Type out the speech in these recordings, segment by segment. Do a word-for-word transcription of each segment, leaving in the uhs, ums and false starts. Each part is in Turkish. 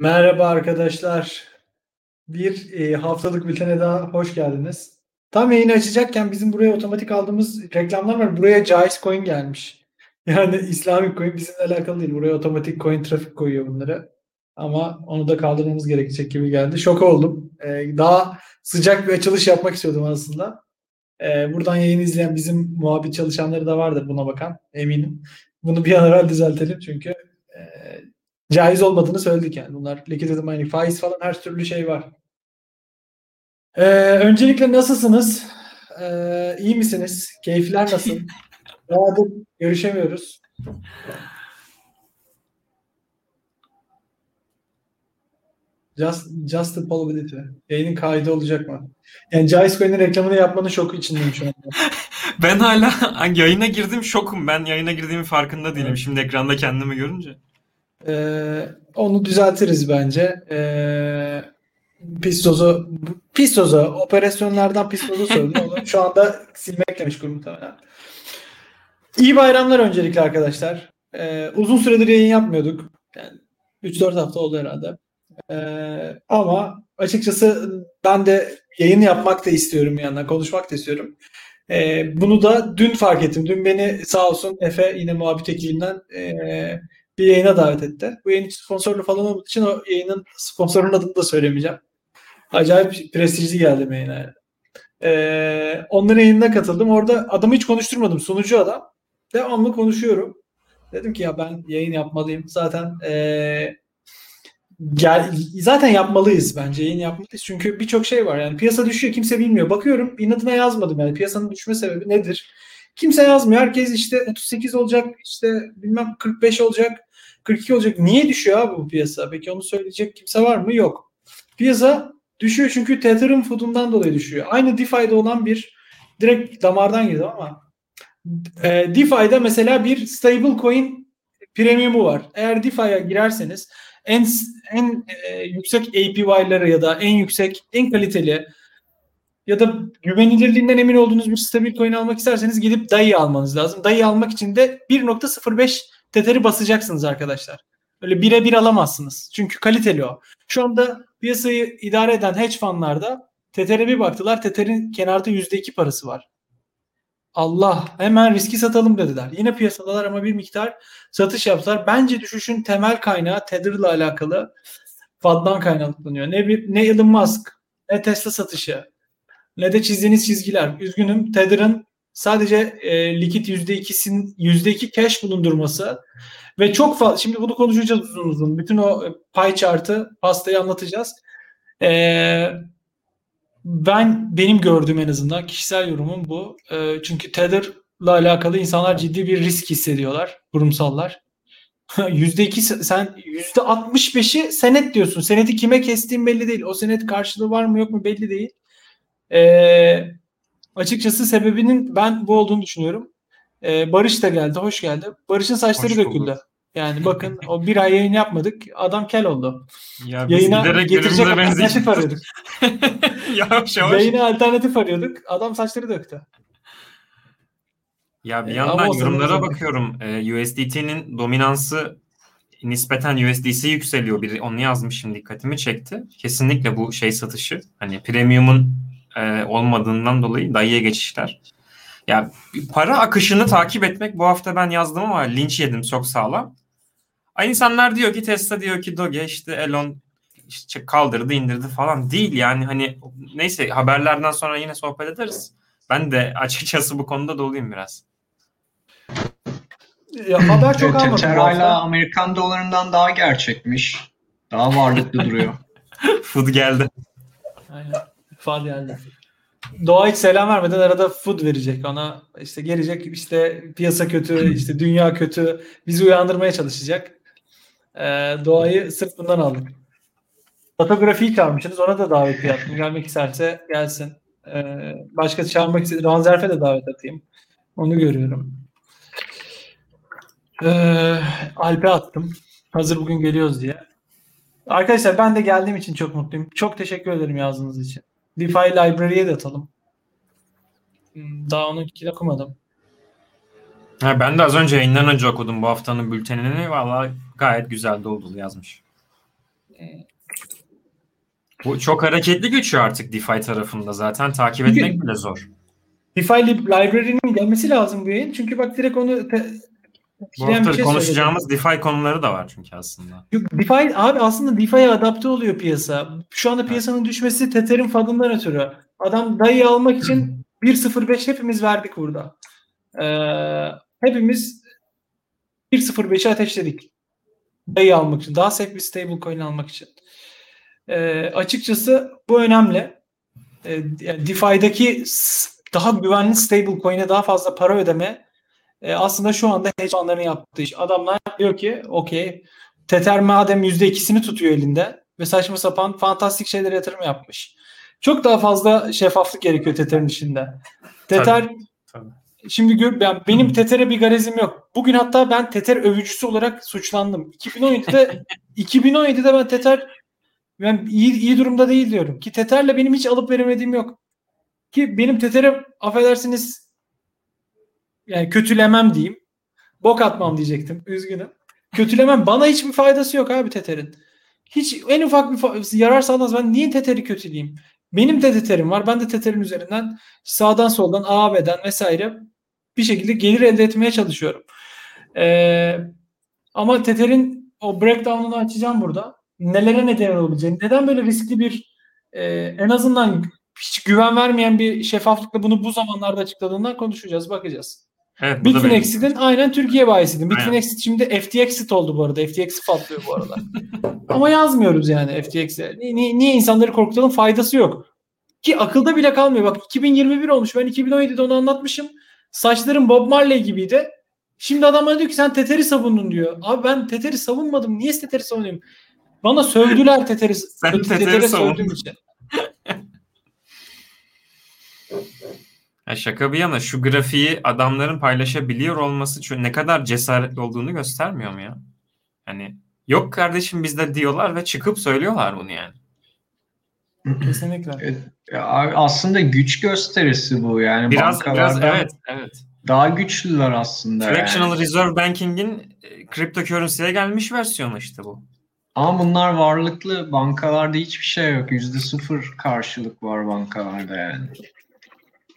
Merhaba arkadaşlar. Bir e, haftalık bültene daha hoş geldiniz. Tam yayını açacakken bizim buraya otomatik aldığımız reklamlar var. Buraya Jaiz Coin gelmiş. Yani İslami Coin bizimle alakalı değil. Buraya otomatik coin trafik koyuyor bunları. Ama onu da kaldırmamız gerekecek gibi geldi. Şok oldum. E, daha sıcak bir açılış yapmak istiyordum aslında. E, buradan yayını izleyen bizim muhabir çalışanları da vardır buna bakan. Eminim. Bunu bir an evvel düzeltelim çünkü... E, Caiz olmadığını söyledik yani. Bunlar likidite mining, faiz falan her türlü şey var. Ee, öncelikle nasılsınız? Ee, iyi misiniz? Keyifler nasıl? Bayağıdır görüşemiyoruz. Just, just the probability. Yayının kaydı olacak mı? Yani Caiz Coin'in reklamını yapmanın şoku içindeyim şu anda. Ben hala yayına girdim şokum. Ben yayına girdiğimin farkında değilim. Evet. Şimdi ekranda kendimi görünce. Ee, onu düzeltiriz bence. Ee, Pistoz'u Pistoz'u operasyonlardan Pistoz'u söyledim. Onu şu anda silmek demiştir muhtemelen. İyi bayramlar öncelikle arkadaşlar. Ee, uzun süredir yayın yapmıyorduk. Yani üç dört hafta oldu herhalde. Ee, ama açıkçası ben de yayın yapmak da istiyorum bir yandan. Konuşmak da istiyorum. Ee, bunu da dün fark ettim. Dün beni sağ olsun Efe yine muhabbet ekibinden eee bir yayına davet etti. Bu yayın sponsorlu falan olmadığı için o yayının sponsorunun adını da söylemeyeceğim. Acayip prestijli geldim yayına. Ee, onların yayınına katıldım. Orada adamı hiç konuşturmadım. Sunucu adam. Devamlı konuşuyorum. Dedim ki ya ben yayın yapmalıyım. Zaten ee, gel, zaten yapmalıyız bence. Yayın yapmalıyız. Çünkü birçok şey var. Yani piyasa düşüyor. Kimse bilmiyor. Bakıyorum inadına yazmadım. Yani piyasanın düşme sebebi nedir? Kimse yazmıyor. Herkes işte otuz sekiz olacak, işte bilmem kırk beş olacak, kırk iki olacak. Niye düşüyor abi bu piyasa? Peki onu söyleyecek kimse var mı? Yok. Piyasa düşüyor çünkü Tether'ın FUD'undan dolayı düşüyor. Aynı DeFi'de olan bir, direkt damardan girdim ama e, DeFi'de mesela bir stablecoin premiumu var. Eğer DeFi'ye girerseniz en en e, yüksek A P Y'ları ya da en yüksek, en kaliteli ya da güvenilirliğinden emin olduğunuz bir stablecoin almak isterseniz gidip D A I'yi almanız lazım. D A I'yi almak için de bir nokta sıfır beş Tether'i basacaksınız arkadaşlar. Öyle bire bir alamazsınız. Çünkü kaliteli o. Şu anda piyasayı idare eden hedge fundlarda Tether'e bir baktılar. Tether'in kenarda yüzde iki parası var. Allah hemen riski satalım dediler. Yine piyasadalar ama bir miktar satış yaptılar. Bence düşüşün temel kaynağı Tether'la alakalı F U D'dan kaynaklanıyor. Ne, bir, ne Elon Musk ne Tesla satışı. Ne de çizdiğiniz çizgiler. Üzgünüm Tether'ın sadece e, likit yüzde iki'sin yüzde iki cash bulundurması ve çok fazla, şimdi bunu konuşacağız uzun uzun. Bütün o pie chart'ı, pastayı anlatacağız. E, ben benim gördüğüm en azından kişisel yorumum bu. E, çünkü Tether'la alakalı insanlar ciddi bir risk hissediyorlar. Kurumsallar. yüzde iki sen yüzde altmış beşi senet diyorsun. Seneti kime kestiğin belli değil. O senet karşılığı var mı yok mu belli değil. Ee, açıkçası sebebinin ben bu olduğunu düşünüyorum. Ee, Barış da geldi, hoş geldi. Barış'ın saçları hoş döküldü. Oldu. Yani bakın o bir ay yayın yapmadık, adam kel oldu. Ya yayına getirecek alternatif arıyorduk. Yavaş yavaş. Yayına alternatif arıyorduk, adam saçları döktü. Ya bir ee, yandan yorumlara bakıyorum. Ee, U S D T'nin dominansı nispeten U S D C yükseliyor. Biri onu yazmışım, dikkatimi çekti. Kesinlikle bu şey satışı, hani premium'un olmadığından dolayı dayıya geçişler. Ya para akışını takip etmek, bu hafta ben yazdım ama linç yedim çok sağlam. Ay insanlar diyor ki Tesla, diyor ki Doge, işte Elon işte kaldırdı indirdi falan değil yani, hani neyse haberlerden sonra yine sohbet ederiz. Ben de açıkçası bu konuda doluyum biraz. Ya haber çok almadım. Tether hala Amerikan dolarından daha gerçekmiş. Daha varlıklı duruyor. F U D geldi. Aynen. F U D geldi. Doğa hiç selam vermeden arada F U D verecek ona, işte gelecek, işte piyasa kötü, işte dünya kötü, bizi uyandırmaya çalışacak. Ee, Doğa'yı sırf bundan aldık. Fotografiyi çağırmışsınız, ona da davet yaptım. Gelmek isterse gelsin. Ee, başka çağırmak istedim. Ranzerf'e de davet atayım. Onu görüyorum. Ee, Alp'e attım. Hazır bugün geliyoruz diye. Arkadaşlar ben de geldiğim için çok mutluyum. Çok teşekkür ederim yazdığınız için. DeFi Library'ye de atalım. Daha onunkini okumadım. Ha, ben de az önce yayından önce okudum bu haftanın bültenini. Vallahi gayet güzel, dolu dolu yazmış. Bu çok hareketli geçiyor artık DeFi tarafında zaten. Takip etmek çünkü bile zor. DeFi library'nin gelmesi lazım bu yayın. Çünkü bak direkt onu... Te- Bu hafta şey konuşacağımız söyledim. DeFi konuları da var çünkü aslında. DeFi abi aslında DeFi'ye adapte oluyor piyasa. Şu anda piyasanın düşmesi Tether'in F A D'ından ötürü. Adam dayı almak için bir nokta sıfır beş hepimiz verdik burada. Ee, hepimiz bir nokta sıfır beşi ateşledik. Dayı almak için. Daha safe bir stable coin almak için. Ee, açıkçası bu önemli. Ee, DeFi'deki daha güvenli stable coin'e daha fazla para ödeme E aslında şu anda hedge fundlarının yaptığı iş. Adamlar diyor ki okey, Tether madem yüzde ikisini tutuyor elinde ve saçma sapan fantastik şeylere yatırım yapmış. Çok daha fazla şeffaflık gerekiyor Tether'in içinde. Tether tabii, tabii. Şimdi gör, yani benim Tether'e bir garezim yok. Bugün hatta ben Tether övücüsü olarak suçlandım. iki bin on yedide iki bin on yedide ben Tether yani iyi, iyi durumda değil diyorum. Ki Tether'le benim hiç alıp veremediğim yok. Ki benim Tether'im affedersiniz yani kötülemem diyeyim. Bok atmam diyecektim. Üzgünüm. Kötülemem. Bana hiçbir faydası yok abi Tether'in. Hiç en ufak bir fa- yarar sağlamaz. Ben niye Tether'i kötüleyeyim? Benim de Tether'im var. Ben de Tether'in üzerinden sağdan soldan A A B'den vesaire bir şekilde gelir elde etmeye çalışıyorum. Ee, ama Tether'in o breakdown'unu açacağım burada. Nelere neden olabileceğini. Neden böyle riskli bir e, en azından hiç güven vermeyen bir şeffaflıkla bunu bu zamanlarda açıkladığından konuşacağız. Bakacağız. Evet, Bitfinex'in aynen Türkiye bayisiydin. Bitfinex şimdi F T X'it oldu bu arada. F T X'i patlıyor bu arada. Ama yazmıyoruz yani F T X'e. Niye, niye insanları korkutalım? Faydası yok. Ki akılda bile kalmıyor. Bak iki bin yirmi bir olmuş. Ben iki bin on yedide onu anlatmışım. Saçlarım Bob Marley gibiydi. Şimdi adam bana diyor ki sen Tether'i savundun diyor. Abi ben Tether'i savunmadım. Niye Tether'i savunayım? Bana sövdüler Tether'i. Sen Tether'i, Tether'i savundun. Ya şaka bir yana şu grafiği adamların paylaşabiliyor olması ne kadar cesaretli olduğunu göstermiyor mu ya? Hani yok kardeşim bizde diyorlar ve çıkıp söylüyorlar bunu yani. Kesinlikle. Evet, aslında güç gösterisi bu yani. Biraz, biraz evet, evet. Daha güçlüler aslında. Fractional yani. Reserve Banking'in cryptocurrency'ye gelmiş versiyonu işte bu. Ama bunlar varlıklı. Bankalarda hiçbir şey yok. Yüzde sıfır karşılık var bankalarda yani.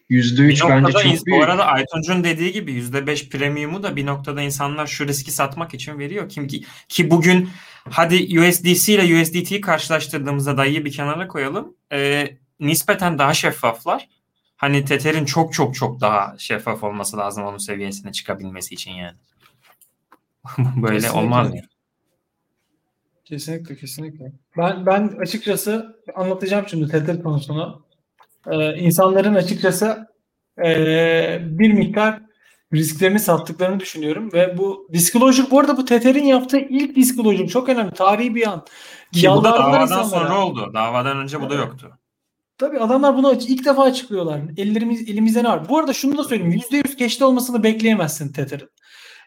yüzde üç bence çok ins- büyük. Bu arada Aytuncu'nun dediği gibi yüzde beş premiumu da bir noktada insanlar şu riski satmak için veriyor. Kim ki, ki bugün hadi U S D C ile U S D T'yi karşılaştırdığımızda dayıyı bir kenara koyalım. E, nispeten daha şeffaflar. Hani Tether'in çok çok çok daha şeffaf olması lazım onun seviyesine çıkabilmesi için yani. Böyle kesinlikle olmaz ya. Kesinlikle kesinlikle. Ben ben açıkçası anlatacağım şimdi Tether konusunu. Ee, insanların açıkçası ee, bir miktar risklerini sattıklarını düşünüyorum ve bu disclosure bu arada bu Tether'in yaptığı ilk disclosure çok önemli tarihi bir an. Ki bu da davadan insanlara sonra oldu. Davadan önce evet. Bu da yoktu. Tabii adamlar bunu ilk defa açıklıyorlar. Ellerimiz elimizde ne var? Bu arada şunu da söyleyeyim. yüzde yüz keşli olmasını bekleyemezsin Tether'in.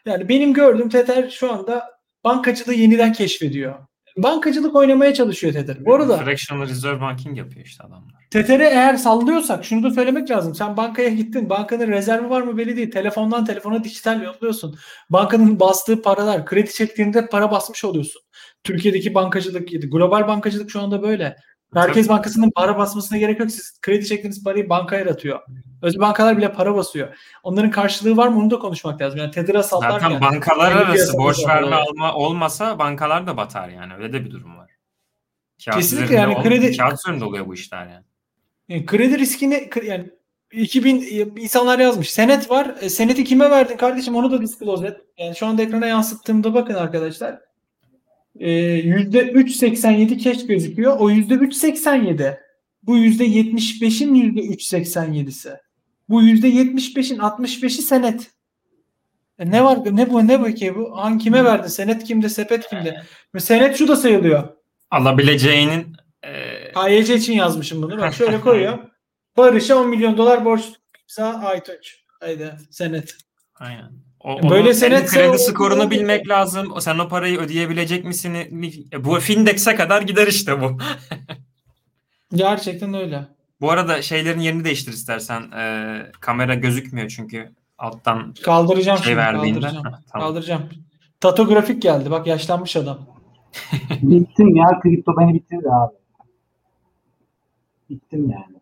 Yani benim gördüğüm Tether şu anda bankacılığı yeniden keşfediyor. Bankacılık oynamaya çalışıyor Tether. Bu arada fractional reserve banking yapıyor işte adamlar. Tether'i eğer sallıyorsak şunu da söylemek lazım. Sen bankaya gittin. Bankanın rezervi var mı belli değil. Telefondan telefona dijital yolluyorsun. Bankanın bastığı paralar, kredi çektiğinde para basmış oluyorsun. Türkiye'deki bankacılık gibi. Global bankacılık şu anda böyle. Merkez Tabii. Bankası'nın para basmasına gerek yok. Siz kredi çektiğiniz parayı bankaya atıyor. Özel bankalar bile para basıyor. Onların karşılığı var mı? Onu da konuşmak lazım. Yani Tether'a sallar. Zaten yani bankalar arası borç verme alma olmasa bankalar da batar yani. Öyle de bir durum var. Kağıt kesinlikle yani kredi kağıt üzerinde oluyor bu işler yani. Yani kredi riskini yani iki bin insanlar yazmış. Senet var. Seneti kime verdin kardeşim? Onu da disclose et. Yani şu anda ekrana yansıttığımda bakın arkadaşlar. yüzde üç virgül seksen yedi keş gözüküyor. O yüzde üç virgül seksen yedi. Bu yüzde yetmiş beşin yüzde üç virgül seksen yedisi. Bu yüzde yetmiş beşin altmış beşi senet. E ne var ne bu ne bu ki bu? An kime verdin? Senet kimde? Sepet kimde? Ve senet şu da sayılıyor. Alabileceğinin e... K Y C için yazmışım bunu. Bak şöyle koyuyor. Barış'a on milyon dolar borç imza Aytunç. Haydi senet. Aynen. O, böyle senet kredi skorunu o, bilmek o, lazım. Sen o parayı ödeyebilecek misin? Bu Findex'e kadar gider işte bu. Gerçekten öyle. Bu arada şeylerin yerini değiştir istersen. Ee, kamera gözükmüyor çünkü alttan kaldıracağım şey şimdi, verdiğinde. Kaldıracağım. Ha, tamam. Kaldıracağım. Tato grafik geldi. Bak yaşlanmış adam. Bittim ya. Kripto beni bitirdi abi. Bittim yani.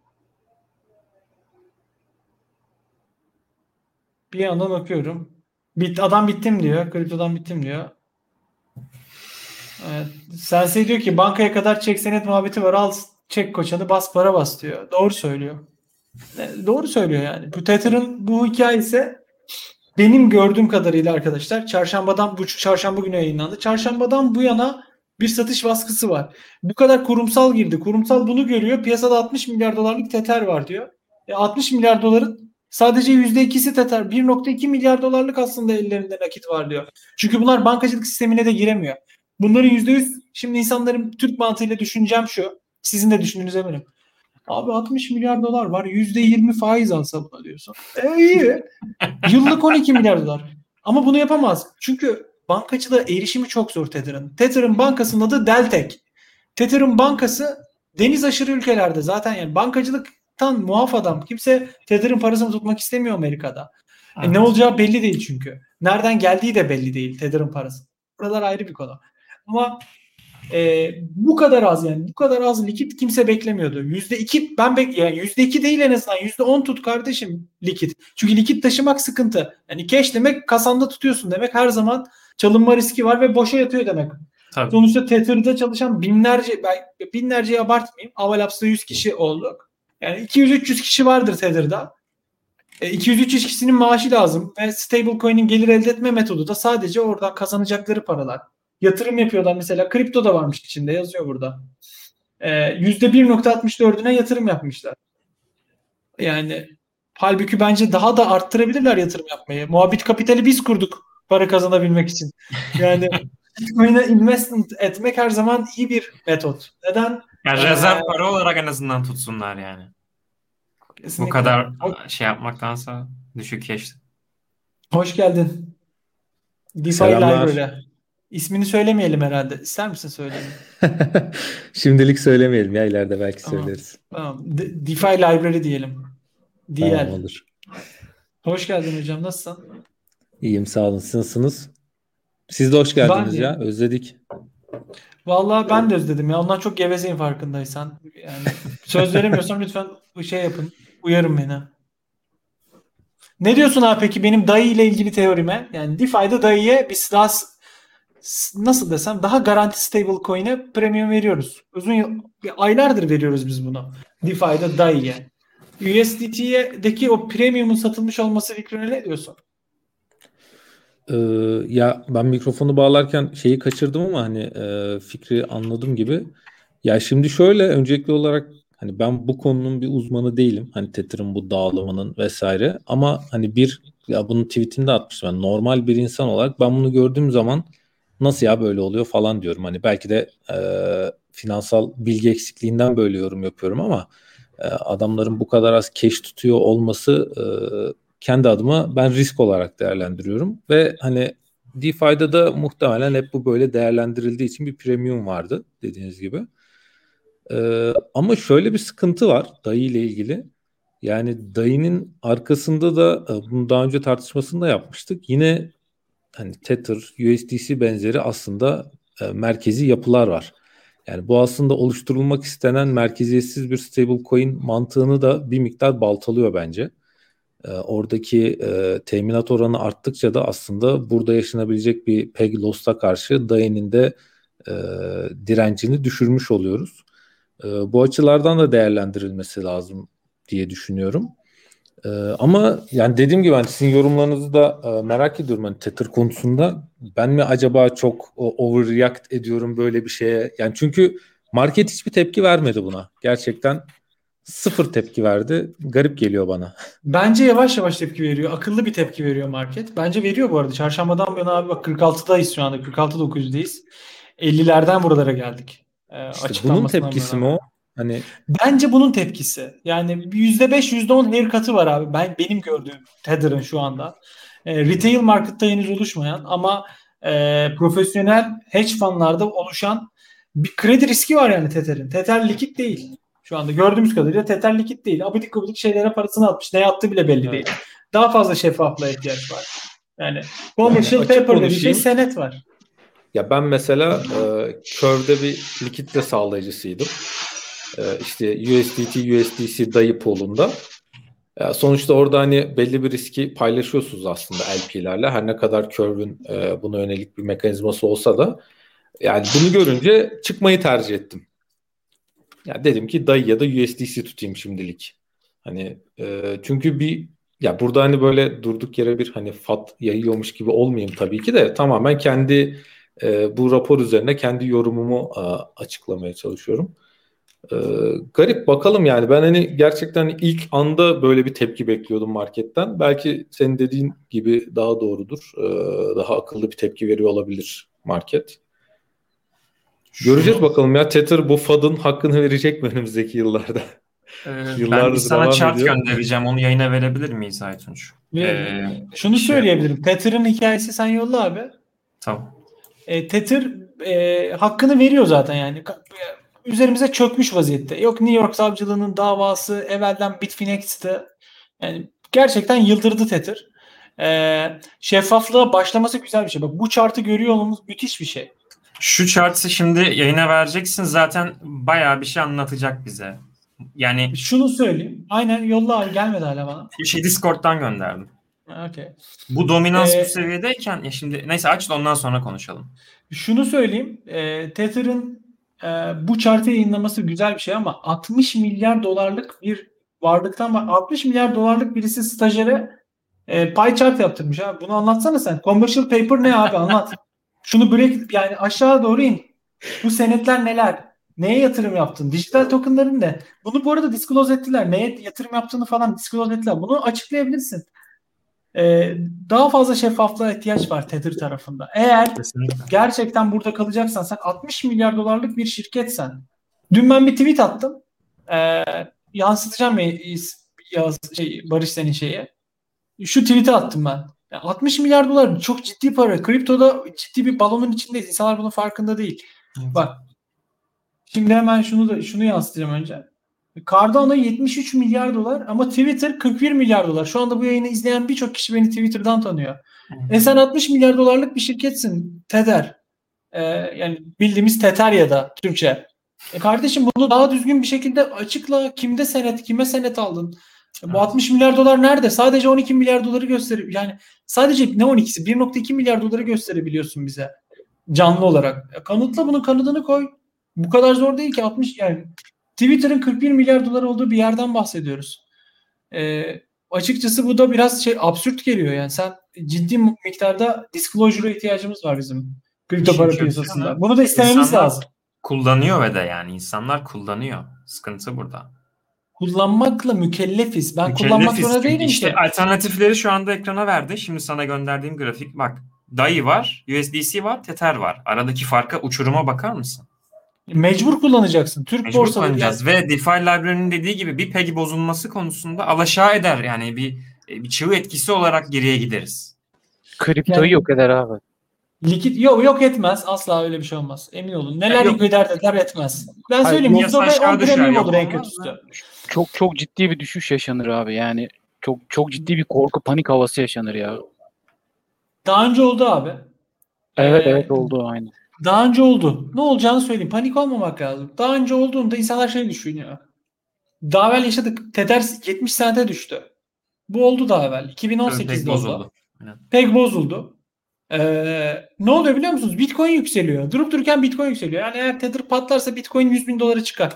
Bir yandan bakıyorum. Bit, adam bittim diyor. Kriptodan bittim diyor. Evet. Sensei diyor ki bankaya kadar çek senet muhabbeti var. Al çek koçanı bas para bas diyor. Doğru söylüyor. Doğru söylüyor yani. Bu Tether'ın bu hikayesi benim gördüğüm kadarıyla arkadaşlar çarşambadan bu çarşamba günü yayınlandı. Çarşambadan bu yana bir satış baskısı var. Bu kadar kurumsal girdi. Kurumsal bunu görüyor. Piyasada altmış milyar dolarlık Tether var diyor. E altmış milyar doların sadece yüzde ikisi Tether. bir virgül iki milyar dolarlık aslında ellerinde nakit var diyor. Çünkü bunlar bankacılık sistemine de giremiyor. Bunların yüzde yüz şimdi insanların Türk mantığıyla düşüneceğim şu. Sizin de düşündüğünüz eminim. Abi altmış milyar dolar var. yüzde yirmi faiz alsa buna diyorsun. E iyi. Yıllık on iki milyar dolar. Ama bunu yapamaz. Çünkü bankacılığa erişimi çok zor Tether'ın. Tether'ın bankasının adı Deltek. Tether'ın bankası deniz aşırı ülkelerde zaten yani bankacılıktan muaf adam. Kimse Tether'ın parasını tutmak istemiyor Amerika'da. Evet. E ne olacağı belli değil çünkü. Nereden geldiği de belli değil Tether'ın parası. Buralar ayrı bir konu. Ama e, bu kadar az yani bu kadar az likit kimse beklemiyordu. yüzde iki ben bek yani yüzde iki değil en azından yüzde on tut kardeşim likit. Çünkü likit taşımak sıkıntı. Yani cash demek kasanda tutuyorsun demek her zaman çalınma riski var ve boşa yatıyor demek. Tabii. Sonuçta Tether'da çalışan binlerce binlerceyi abartmayayım. Avalaps'ta yüz kişi olduk. Yani iki yüz üç yüz kişi vardır Tether'da. iki yüz üç yüz kişinin maaşı lazım ve stablecoin'in gelir elde etme metodu da sadece oradan kazanacakları paralar. Yatırım yapıyorlar mesela. Kripto da varmış içinde yazıyor burada. Ee, yüzde bir virgül altmış dördüne yatırım yapmışlar. Yani halbuki bence daha da arttırabilirler yatırım yapmayı. Muhabbet kapitali biz kurduk para kazanabilmek için. Yani Bitcoin'e investment etmek her zaman iyi bir metot. Neden? Yani rezerv ee, para olarak en azından tutsunlar yani. Kesinlikle. Bu kadar şey yapmaktansa düşük geçti. Hoş geldin. DeFi Library'e. İsmini söylemeyelim herhalde. İster misin söyleyelim? Şimdilik söylemeyelim ya. İleride belki tamam, söyleriz. Tamam. De- DeFi Library diyelim. Diğer. Tamam olur. Hoş geldin hocam. Nasılsın? İyiyim sağ olun. Siz nasılsınız? Siz de hoş geldiniz ben ya. De. Özledik. Vallahi ben de özledim ya. Ondan çok gevezeyim farkındaysan. Yani söz veremiyorsam lütfen şey yapın. Uyarın beni. Ne diyorsun abi peki benim dayı ile ilgili teorime? Yani DeFi'de dayıya bir silah nasıl desem daha garanti stable coin'e premium veriyoruz. Uzun yıl, aylardır veriyoruz biz bunu. DeFi'de dayıya. U S D T'deki o premiumun satılmış olması fikrine ne diyorsun? Ee, ya ben mikrofonu bağlarken şeyi kaçırdım ama hani e, fikri anladım gibi. Ya şimdi şöyle öncelikli olarak hani ben bu konunun bir uzmanı değilim. Hani Tether'ın bu dağılımının vesaire ama hani bir ya bunun tweetini de atmıştım. Yani normal bir insan olarak ben bunu gördüğüm zaman nasıl ya böyle oluyor falan diyorum. Hani belki de e, finansal bilgi eksikliğinden böyle yorum yapıyorum ama e, adamların bu kadar az cash tutuyor olması e, kendi adıma ben risk olarak değerlendiriyorum. Ve hani DeFi'de de muhtemelen hep bu böyle değerlendirildiği için bir premium vardı dediğiniz gibi. E, ama şöyle bir sıkıntı var dayı ile ilgili. Yani dayının arkasında da bunu daha önce tartışmasını da yapmıştık. Yine hani Tether, U S D C benzeri aslında e, merkezi yapılar var. Yani bu aslında oluşturulmak istenen merkeziyetsiz bir stablecoin mantığını da bir miktar baltalıyor bence. E, oradaki e, teminat oranı arttıkça da aslında burada yaşanabilecek bir peg loss'a karşı dayının de e, direncini düşürmüş oluyoruz. E, bu açılardan da değerlendirilmesi lazım diye düşünüyorum. Ee, ama yani dediğim gibi hani sizin yorumlarınızı da e, merak ediyorum hani Tether konusunda. Ben mi acaba çok o, overreact ediyorum böyle bir şeye? Yani çünkü market hiçbir tepki vermedi buna. Gerçekten sıfır tepki verdi. Garip geliyor bana. Bence yavaş yavaş tepki veriyor. Akıllı bir tepki veriyor market. Bence veriyor bu arada. Çarşambadan beri abi bak kırk altıdayız şu anda. kırk altı dokuz yüzdeyizdeyiz. ellilerden buralara geldik. Ee, işte bunun tepkisi mi o? Hani... Bence bunun tepkisi. Yani yüzde beş yüzde on haircut'ı var abi. Ben benim gördüğüm Tether'ın şu anda. E, retail market'ta henüz oluşmayan ama e, profesyonel hedge fund'larda oluşan bir kredi riski var yani Tether'ın. Tether likit değil. Şu anda gördüğümüz kadarıyla Tether likit değil. Abidik abidik şeylere parasını atmış. Ne yaptığı bile belli evet. Değil. Daha fazla şeffaflığa ihtiyaç var. Yani commercial yani paper dediği şey senet var. Ya ben mesela e, Curve'de bir likitte sağlayıcısıydım. E, işte U S D T, U S D C dayı pool'unda. E, sonuçta orada hani belli bir riski paylaşıyorsunuz aslında L P'lerle. Her ne kadar Curve'ün e, buna yönelik bir mekanizması olsa da. Yani bunu görünce çıkmayı tercih ettim. Ya dedim ki dayı ya da U S D C tutayım şimdilik. Hani e, çünkü bir ya burada hani böyle durduk yere bir hani F A T yayıyormuş gibi olmayayım tabii ki de tamamen kendi e, bu rapor üzerine kendi yorumumu e, açıklamaya çalışıyorum. E, garip bakalım yani ben hani gerçekten ilk anda böyle bir tepki bekliyordum marketten. Belki senin dediğin gibi daha doğrudur. E, daha akıllı bir tepki veriyor olabilir market. Göreceğiz bakalım ya Tether bu F A D'ın hakkını verecek mi önümüzdeki yıllarda? Ee, ben sana chart ediyor. Göndereceğim. Onu yayına verebilir miyiz Aytunç? Ee, Şunu şey... söyleyebilirim. Tether'ın hikayesi sen yolla abi. Tamam. E, Tether e, hakkını veriyor zaten yani. Üzerimize çökmüş vaziyette. Yok New York savcılığının davası evvelden Bitfinex'te. Yani gerçekten yıldırdı Tether. E, şeffaflığa başlaması güzel bir şey. Bak bu chart'ı görüyor olmamız müthiş bir şey. Şu chart'ı şimdi yayına vereceksin. Zaten bayağı bir şey anlatacak bize. Yani şunu söyleyeyim. Aynen yolla abi gelmedi hala bana. Bir şey Discord'dan gönderdim. Okay. Bu dominans ee, bu seviyedeyken ya şimdi neyse aç da ondan sonra konuşalım. Şunu söyleyeyim. E, Tether'ın e, bu chart'ı yayınlaması güzel bir şey ama altmış milyar dolarlık bir varlıktan var. altmış milyar dolarlık birisi stajyere e, pie chart yaptırmış abi. Bunu anlatsana sen. Commercial paper ne abi anlat. Şunu bırak yani aşağı doğru in. Bu senetler neler? Neye yatırım yaptın? Dijital tokenların ne? Bunu bu arada disclose ettiler. Neye yatırım yaptığını falan disclose ettiler. Bunu açıklayabilirsin. Ee, daha fazla şeffaflığa ihtiyaç var Tether tarafında. Eğer kesinlikle gerçekten burada kalacaksan sen altmış milyar dolarlık bir şirketsen. Dün ben bir tweet attım. Ee, yansıtacağım yaz, şey, Barış senin şeye. Şu tweet'i attım ben. Yani altmış milyar dolar çok ciddi para. Kriptoda ciddi bir balonun içindeyiz. İnsanlar bunun farkında değil. Evet. Bak şimdi hemen şunu da şunu yansıtacağım önce. Cardano yetmiş üç milyar dolar ama Twitter kırk bir milyar dolar. Şu anda bu yayını izleyen birçok kişi beni Twitter'dan tanıyor. E sen altmış milyar dolarlık bir şirketsin. Tether. Ee, yani bildiğimiz Tether ya da Türkçe. E kardeşim bunu daha düzgün bir şekilde açıkla. Kimde senet, kime senet aldın? Bu altmış milyar dolar nerede? Sadece on iki milyar doları gösterip yani sadece ne on ikisi? bir virgül iki milyar doları gösterebiliyorsun bize. Canlı olarak. Kanıtla bunun kanıtını koy. Bu kadar zor değil ki altmış yani Twitter'ın kırk bir milyar dolar olduğu bir yerden bahsediyoruz. E, açıkçası bu da biraz şey absürt geliyor yani sen ciddi miktarda disclosure'a ihtiyacımız var bizim kripto para piyasasında. Bunu da istememiz lazım. Kullanıyor ve de yani insanlar kullanıyor. Sıkıntı burada. Kullanmakla mükellefiz. Ben mükellefiz kullanmak zorunda değilim işte ki. Alternatifleri şu anda ekrana verdi. Şimdi sana gönderdiğim grafik bak. dayı var, U S D C var, Tether var. Aradaki farka uçuruma bakar mısın? Mecbur kullanacaksın. Türk Mecbur borsaları kullanacağız. Yani. Ve DeFi Library'nin dediği gibi bir pegi bozulması konusunda alaşağı eder. Yani bir bir çığ etkisi olarak geriye gideriz. Kriptoyu yani, yok eder abi. Likit yok yok etmez. Asla öyle bir şey olmaz. Emin olun. Neler yok eder dediler etmez. Ben hayır, söyleyeyim. Yüzde on premium olur en kötüsü. Çok çok ciddi bir düşüş yaşanır abi. Yani çok çok ciddi bir korku panik havası yaşanır ya. Daha önce oldu abi. Evet ee, evet oldu aynı. Daha önce oldu. Ne olacağını söyleyeyim. Panik olmamak lazım. Daha önce olduğunda insanlar şey düşünüyor. Daha evvel yaşadık. Tether yetmiş sente düştü. Bu oldu daha evvel. iki bin on sekizde evet, pek bozuldu. Pek bozuldu. Ee, ne oluyor biliyor musunuz? Bitcoin yükseliyor. Durup dururken Bitcoin yükseliyor. Yani eğer Tether patlarsa Bitcoin yüz bin dolara çıkar.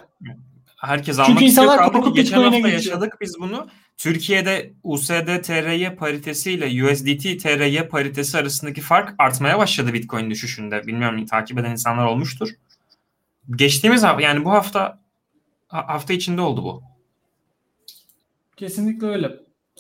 Herkes almak çünkü istiyor. Kaldı geçen hafta gidiyor. Yaşadık biz bunu. Türkiye'de U S D T R Y paritesi ile U S D T T R Y paritesi arasındaki fark artmaya başladı Bitcoin düşüşünde. Bilmiyorum takip eden insanlar olmuştur. Geçtiğimiz hafta yani bu hafta hafta içinde oldu bu. Kesinlikle öyle.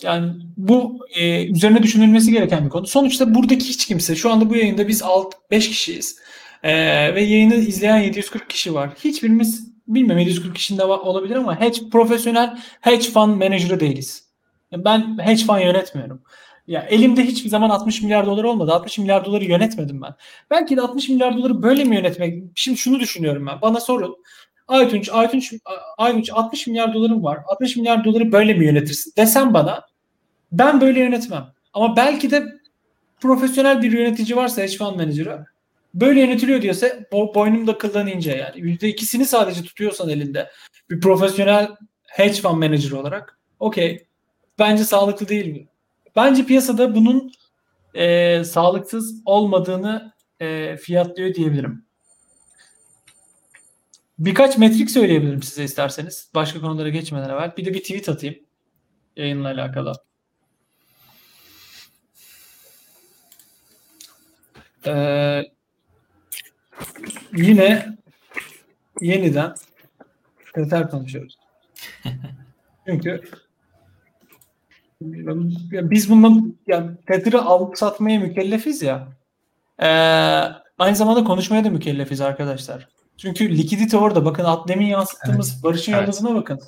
Yani bu e, üzerine düşünülmesi gereken bir konu. Sonuçta buradaki hiç kimse şu anda bu yayında biz beş kişiyiz. E, ve yayını izleyen yedi yüz kırk kişi var. Hiçbirimiz bilmem yedi yüz kırk kişinin de olabilir ama hiç profesyonel hedge fund menajeri değiliz. Ben hedge fund yönetmiyorum. Ya elimde hiçbir zaman altmış milyar dolar olmadı. altmış milyar doları yönetmedim ben. Belki de altmış milyar doları böyle mi yönetmek? Şimdi şunu düşünüyorum ben. Bana sorun. Aytunç, Aytunç, Aytunç altmış milyar dolarım var. altmış milyar doları böyle mi yönetirsin? Desem bana ben böyle yönetmem. Ama belki de profesyonel bir yönetici varsa hedge fund menajeri böyle yönetiliyor diyorsa boynumda kıldan ince yani. yüzde ikisini sadece tutuyorsan elinde bir profesyonel hedge fund manager olarak okey. Bence sağlıklı değil mi? Bence piyasada bunun e, sağlıksız olmadığını e, fiyatlıyor diyebilirim. Birkaç metrik söyleyebilirim size isterseniz. Başka konulara geçmeden evvel. Bir de bir tweet atayım yayınla alakalı. Ee, yine yeniden kriter konuşuyoruz. Çünkü yani biz bundan yani kriter'i alıp satmaya mükellefiz ya. Ee, aynı zamanda konuşmaya da mükellefiz arkadaşlar. Çünkü likidite orada. Bakın Adem'in yansıttığımız evet. Barış'ın evet. Yıldızına bakın.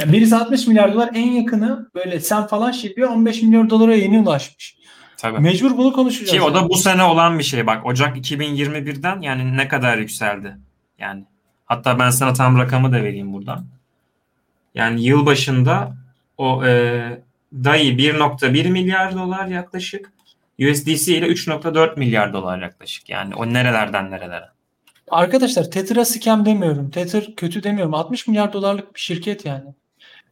Yani birisi altmış milyar dolar en yakını böyle sen falan şey diyor on beş milyar dolara yeni ulaşmış. Tabii. Mecbur bunu konuşacağız. Ki o da yani. Bu sene olan bir şey bak. Ocak iki bin yirmi birden yani ne kadar yükseldi. Yani hatta ben sana tam rakamı da vereyim buradan. Yani yıl başında o e, dahi bir virgül bir milyar dolar yaklaşık. U S D C ile üç virgül dört milyar dolar yaklaşık. Yani o nerelerden nerelere. Arkadaşlar Tether'a scam demiyorum. Tether kötü demiyorum. altmış milyar dolarlık bir şirket yani.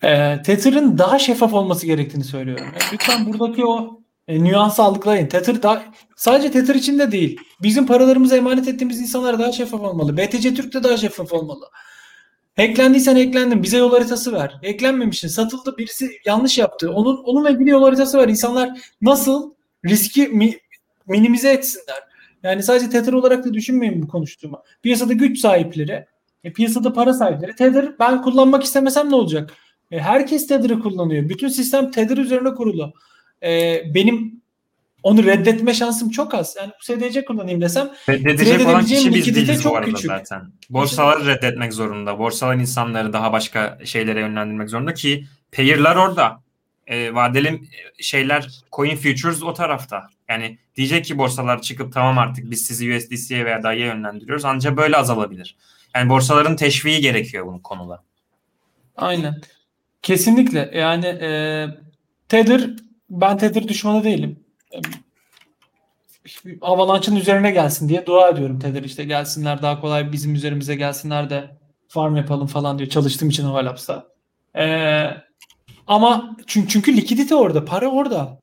E, Tether'ın daha şeffaf olması gerektiğini söylüyorum. Yani lütfen buradaki o e, nüansı algılayın. Tether da, sadece Tether için de değil. Bizim paralarımızı emanet ettiğimiz insanlara daha şeffaf olmalı. B T C Türk de daha şeffaf olmalı. Hacklendiysen hacklendin. Bize yol haritası ver. Hacklenmemişsin. Satıldı. Birisi yanlış yaptı. Onun, onunla ilgili yol haritası ver. İnsanlar nasıl riski mi, minimize etsinler. Yani sadece Tether olarak da düşünmeyin bu konuştuğuma. Piyasada güç sahipleri, e, piyasada para sahipleri. Tether ben kullanmak istemesem ne olacak? E, herkes Tether'ı kullanıyor. Bütün sistem Tether üzerine kurulu. E, benim onu reddetme şansım çok az. Yani bu S D C kullanayım desem reddedecek olan kişi biz değiliz bu arada küçük. Zaten. Borsaları reddetmek zorunda. Borsalar insanları daha başka şeylere yönlendirmek zorunda ki payırlar orada. E, vadeli şeyler coin futures o tarafta. Yani diyecek ki borsalar çıkıp tamam artık biz sizi U S D C'ye veya dayıya yönlendiriyoruz. Ancak böyle azalabilir. Yani borsaların teşviği gerekiyor bunun konuda. Aynen. Kesinlikle. Yani e, Tether, ben Tether düşmanı değilim. E, Avalanche'ın üzerine gelsin diye dua ediyorum Tether. İşte gelsinler daha kolay bizim üzerimize gelsinler de farm yapalım falan diyor. Çalıştığım için Havalaps'ta. E, ama çünkü, çünkü likidite orada. Para orada.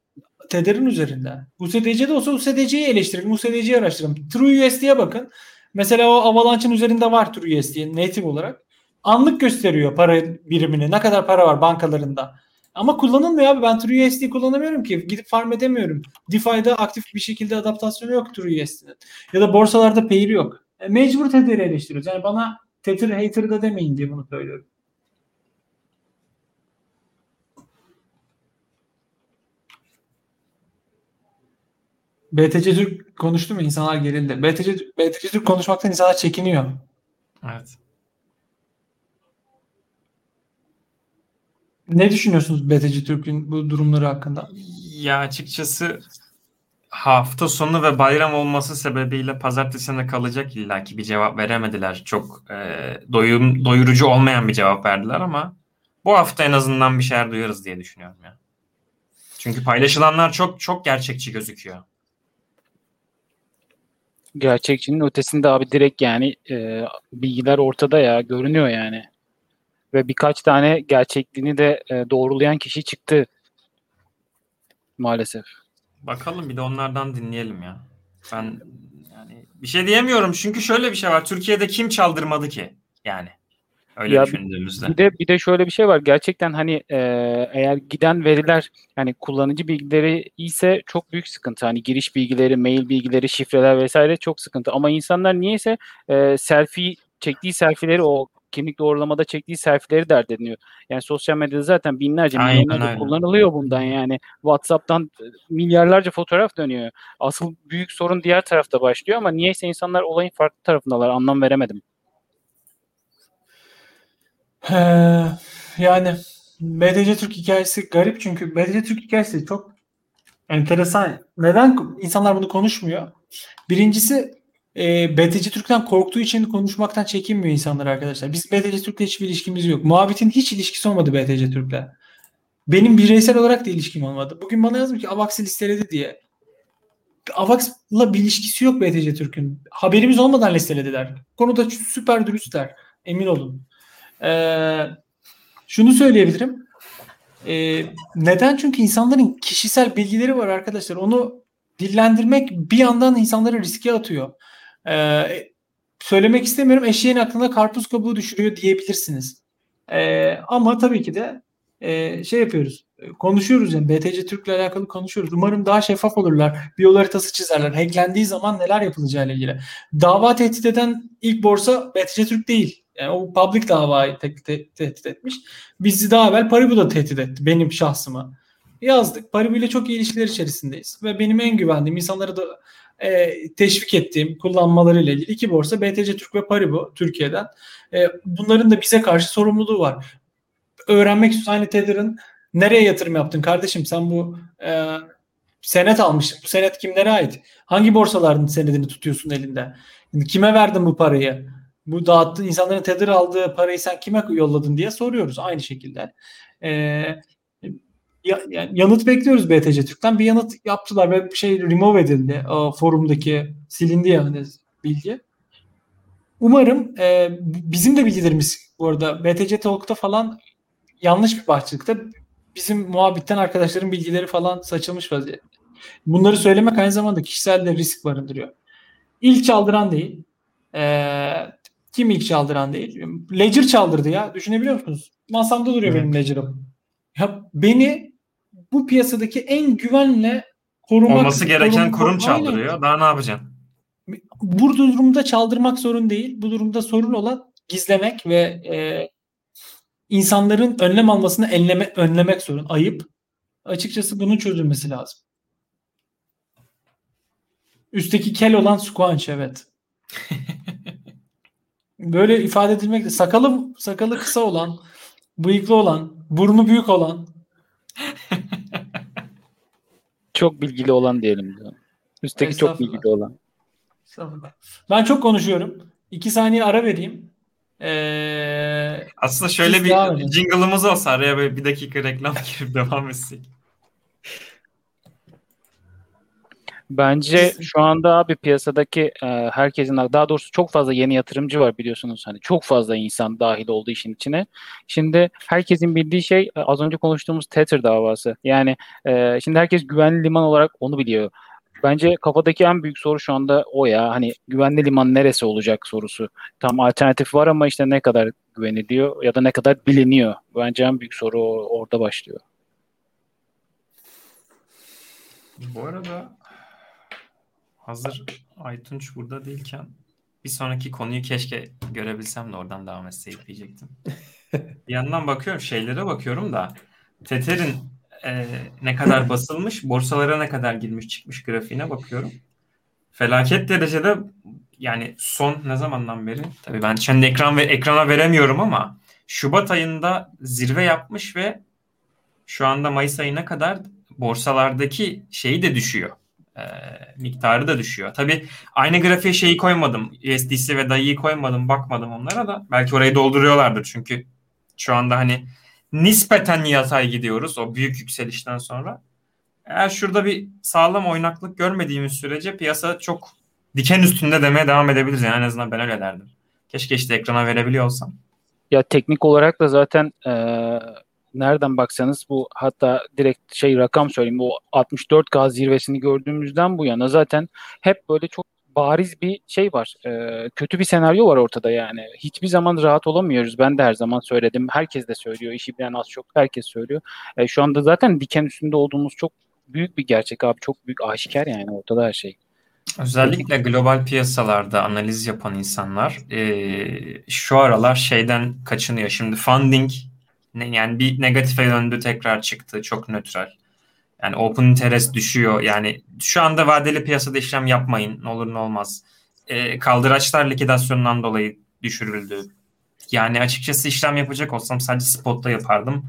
Tether'in üzerinden. U S D C'de olsa U S D C'yi eleştirelim. U S D C'yi araştıralım. TrueUSD'ye bakın. Mesela o Avalanche'ın üzerinde var TrueUSD native olarak. Anlık gösteriyor para birimini. Ne kadar para var bankalarında. Ama kullanılmıyor abi. Ben TrueUSD'yi kullanamıyorum ki. Gidip farm edemiyorum. DeFi'de aktif bir şekilde adaptasyonu yok TrueUSD'nin. Ya da borsalarda payı yok. E, mecbur Tether'i eleştiriyoruz. Yani bana Tether hater da demeyin diye bunu söylüyorum. B T C Türk konuştu mu? İnsanlar gerildi. B T C, B T C Türk konuşmaktan insanlar çekiniyor. Evet. Ne düşünüyorsunuz B T C Türk'ün bu durumları hakkında? Ya açıkçası hafta sonu ve bayram olması sebebiyle pazartesine kalacak illaki bir cevap veremediler. Çok e, doyum, doyurucu olmayan bir cevap verdiler ama bu hafta en azından bir şeyler duyarız diye düşünüyorum ya. Çünkü paylaşılanlar çok çok gerçekçi gözüküyor. Gerçekçinin ötesinde abi direkt yani e, bilgiler ortada ya görünüyor yani. Ve birkaç tane gerçekliğini de e, doğrulayan kişi çıktı maalesef. Bakalım bir de onlardan dinleyelim ya. Ben yani bir şey diyemiyorum çünkü şöyle bir şey var. Türkiye'de kim çaldırmadı ki yani öyle ya düşündüğümüzde. Bir de, bir de şöyle bir şey var. Gerçekten hani e, eğer giden veriler yani kullanıcı bilgileri ise çok büyük sıkıntı. Hani giriş bilgileri, mail bilgileri, şifreler vesaire çok sıkıntı. Ama insanlar niyeyse e, selfie çektiği selfie'leri o kimlik doğrulamada çektiği selfie'leri dert ediniyor. Yani sosyal medyada zaten binlerce milyonlarca kullanılıyor bundan yani. WhatsApp'tan milyarlarca fotoğraf dönüyor. Asıl büyük sorun diğer tarafta başlıyor ama niyeyse insanlar olayın farklı tarafındalar. Anlam veremedim. Ee, yani B T C Türk hikayesi garip çünkü B T C Türk hikayesi çok enteresan. Neden insanlar bunu konuşmuyor? Birincisi e, B T C Türk'ten korktuğu için konuşmaktan çekinmiyor insanlar arkadaşlar. Biz B T C Türk'le hiçbir ilişkimiz yok. Muhabbetin hiç ilişkisi olmadı B T C Türk'le. Benim bireysel olarak da ilişkim olmadı. Bugün bana yazmış ki Avax'ı listeledi diye. Avax'la bir ilişkisi yok B T C Türk'ün. Haberimiz olmadan listeledi der. Konuda süper dürüst der. Emin olun. Ee, şunu söyleyebilirim. Ee, neden? Çünkü insanların kişisel bilgileri var arkadaşlar. Onu dillendirmek bir yandan insanları riske atıyor. Ee, söylemek istemiyorum. Eşeğin aklına karpuz kabuğu düşürüyor diyebilirsiniz. Ee, ama tabii ki de e, şey yapıyoruz. Konuşuyoruz yani. B T C Türk'le alakalı konuşuyoruz. Umarım daha şeffaf olurlar. Bir yol haritası çizerler. Hacklendiği zaman neler yapılacağıyla ilgili. Dava tehdit eden ilk borsa B T C Türk değil. Yani o public davayı te- te- tehdit etmiş. Bizi daha evvel Paribu da tehdit etti. Benim şahsıma. Yazdık. Paribu ile çok iyi ilişkiler içerisindeyiz. Ve benim en güvendiğim, insanlara da e, teşvik ettiğim, kullanmalarıyla ilgili iki borsa B T C Türk ve Paribu Türkiye'den. E, bunların da bize karşı sorumluluğu var. Öğrenmek istiyorsan hani Tether'ın nereye yatırım yaptın kardeşim? Sen bu e, senet almışsın. Bu senet kimlere ait? Hangi borsaların senedini tutuyorsun elinde? Yani kime verdin bu parayı? Bu dağıttığın, insanların Tether aldığı parayı sen kime yolladın diye soruyoruz aynı şekilde. E, ya, yani yanıt bekliyoruz B T C Türk'ten. Bir yanıt yaptılar ve bir şey remove edildi. O forumdaki silindi yani bilgi. Umarım e, bizim de bilgilerimiz bu arada B T C Talk'ta falan yanlış bir bahçelikte bizim muhabbitten arkadaşların bilgileri falan saçılmış vaziyette. Bunları söylemek aynı zamanda kişisel de risk barındırıyor. İlk çaldıran değil. Ee, kim ilk çaldıran değil? Ledger çaldırdı ya. Düşünebiliyor musunuz? Masamda duruyor evet. Benim Ledger'ım. Ya beni bu piyasadaki en güvenle korumak... Olması gereken kurum çaldırıyor. Daha ne yapacaksın? Bu durumda çaldırmak sorun değil. Bu durumda sorun olan gizlemek ve... E, İnsanların önlem almasını enleme, önlemek sorun. Ayıp. Açıkçası bunun çözülmesi lazım. Üstteki kel olan squanch, evet. Böyle ifade edilmekle sakalı, sakalı kısa olan, bıyıklı olan, burnu büyük olan. Çok bilgili olan diyelim. Üstteki çok bilgili olan. Ben çok konuşuyorum. İki saniye ara vereyim. Ee, Aslında şöyle bir jingle'ımız olsa araya böyle bir dakika reklam girip devam etsek. Bence şu anda abi piyasadaki herkesin, daha doğrusu çok fazla yeni yatırımcı var biliyorsunuz. Hani çok fazla insan dahil oldu işin içine. Şimdi herkesin bildiği şey az önce konuştuğumuz Tether davası. Yani şimdi herkes güvenli liman olarak onu biliyor. Bence kafadaki en büyük soru şu anda o ya. Hani güvenli liman neresi olacak sorusu. Tam alternatif var ama işte ne kadar güveniliyor ya da ne kadar biliniyor. Bence en büyük soru orada başlıyor. Bu arada hazır Aytunç burada değilken bir sonraki konuyu keşke görebilsem de oradan devam etseyip diyecektim. Bir yandan bakıyorum, şeylere bakıyorum da Tether'in Ee, ne kadar basılmış, borsalara ne kadar girmiş çıkmış grafiğine bakıyorum. Felaket derecede, yani son ne zamandan beri? Tabii ben şimdi ekran ve ekrana veremiyorum ama Şubat ayında zirve yapmış ve şu anda Mayıs ayına kadar borsalardaki şeyi de düşüyor. Ee, miktarı da düşüyor. Tabii aynı grafiğe şeyi koymadım. U S D C ve D A I'yi koymadım, bakmadım onlara da. Belki orayı dolduruyorlardır çünkü şu anda hani nispeten yatay gidiyoruz o büyük yükselişten sonra. Eğer şurada bir sağlam oynaklık görmediğimiz sürece piyasa çok diken üstünde demeye devam edebiliriz. Yani en azından ben öyle derdim. Keşke işte ekrana verebiliyor olsam. Ya teknik olarak da zaten e, nereden baksanız bu, hatta direkt şey rakam söyleyeyim, o altmış dört K zirvesini gördüğümüzden bu yana zaten hep böyle çok bariz bir şey var. E, kötü bir senaryo var ortada yani. Hiçbir zaman rahat olamıyoruz. Ben de her zaman söyledim. Herkes de söylüyor. İşi bilen az çok herkes söylüyor. E, şu anda zaten diken üstünde olduğumuz çok büyük bir gerçek abi. Çok büyük aşikar yani ortada her şey. Özellikle global piyasalarda analiz yapan insanlar e, şu aralar şeyden kaçınıyor. Şimdi funding yani bir negatife döndü, tekrar çıktı. Çok nötral. Yani open interest düşüyor. Yani şu anda vadeli piyasada işlem yapmayın. Ne olur ne olmaz. E, kaldıraçlar likidasyonundan dolayı düşürüldü. Yani açıkçası işlem yapacak olsam sadece spotta yapardım.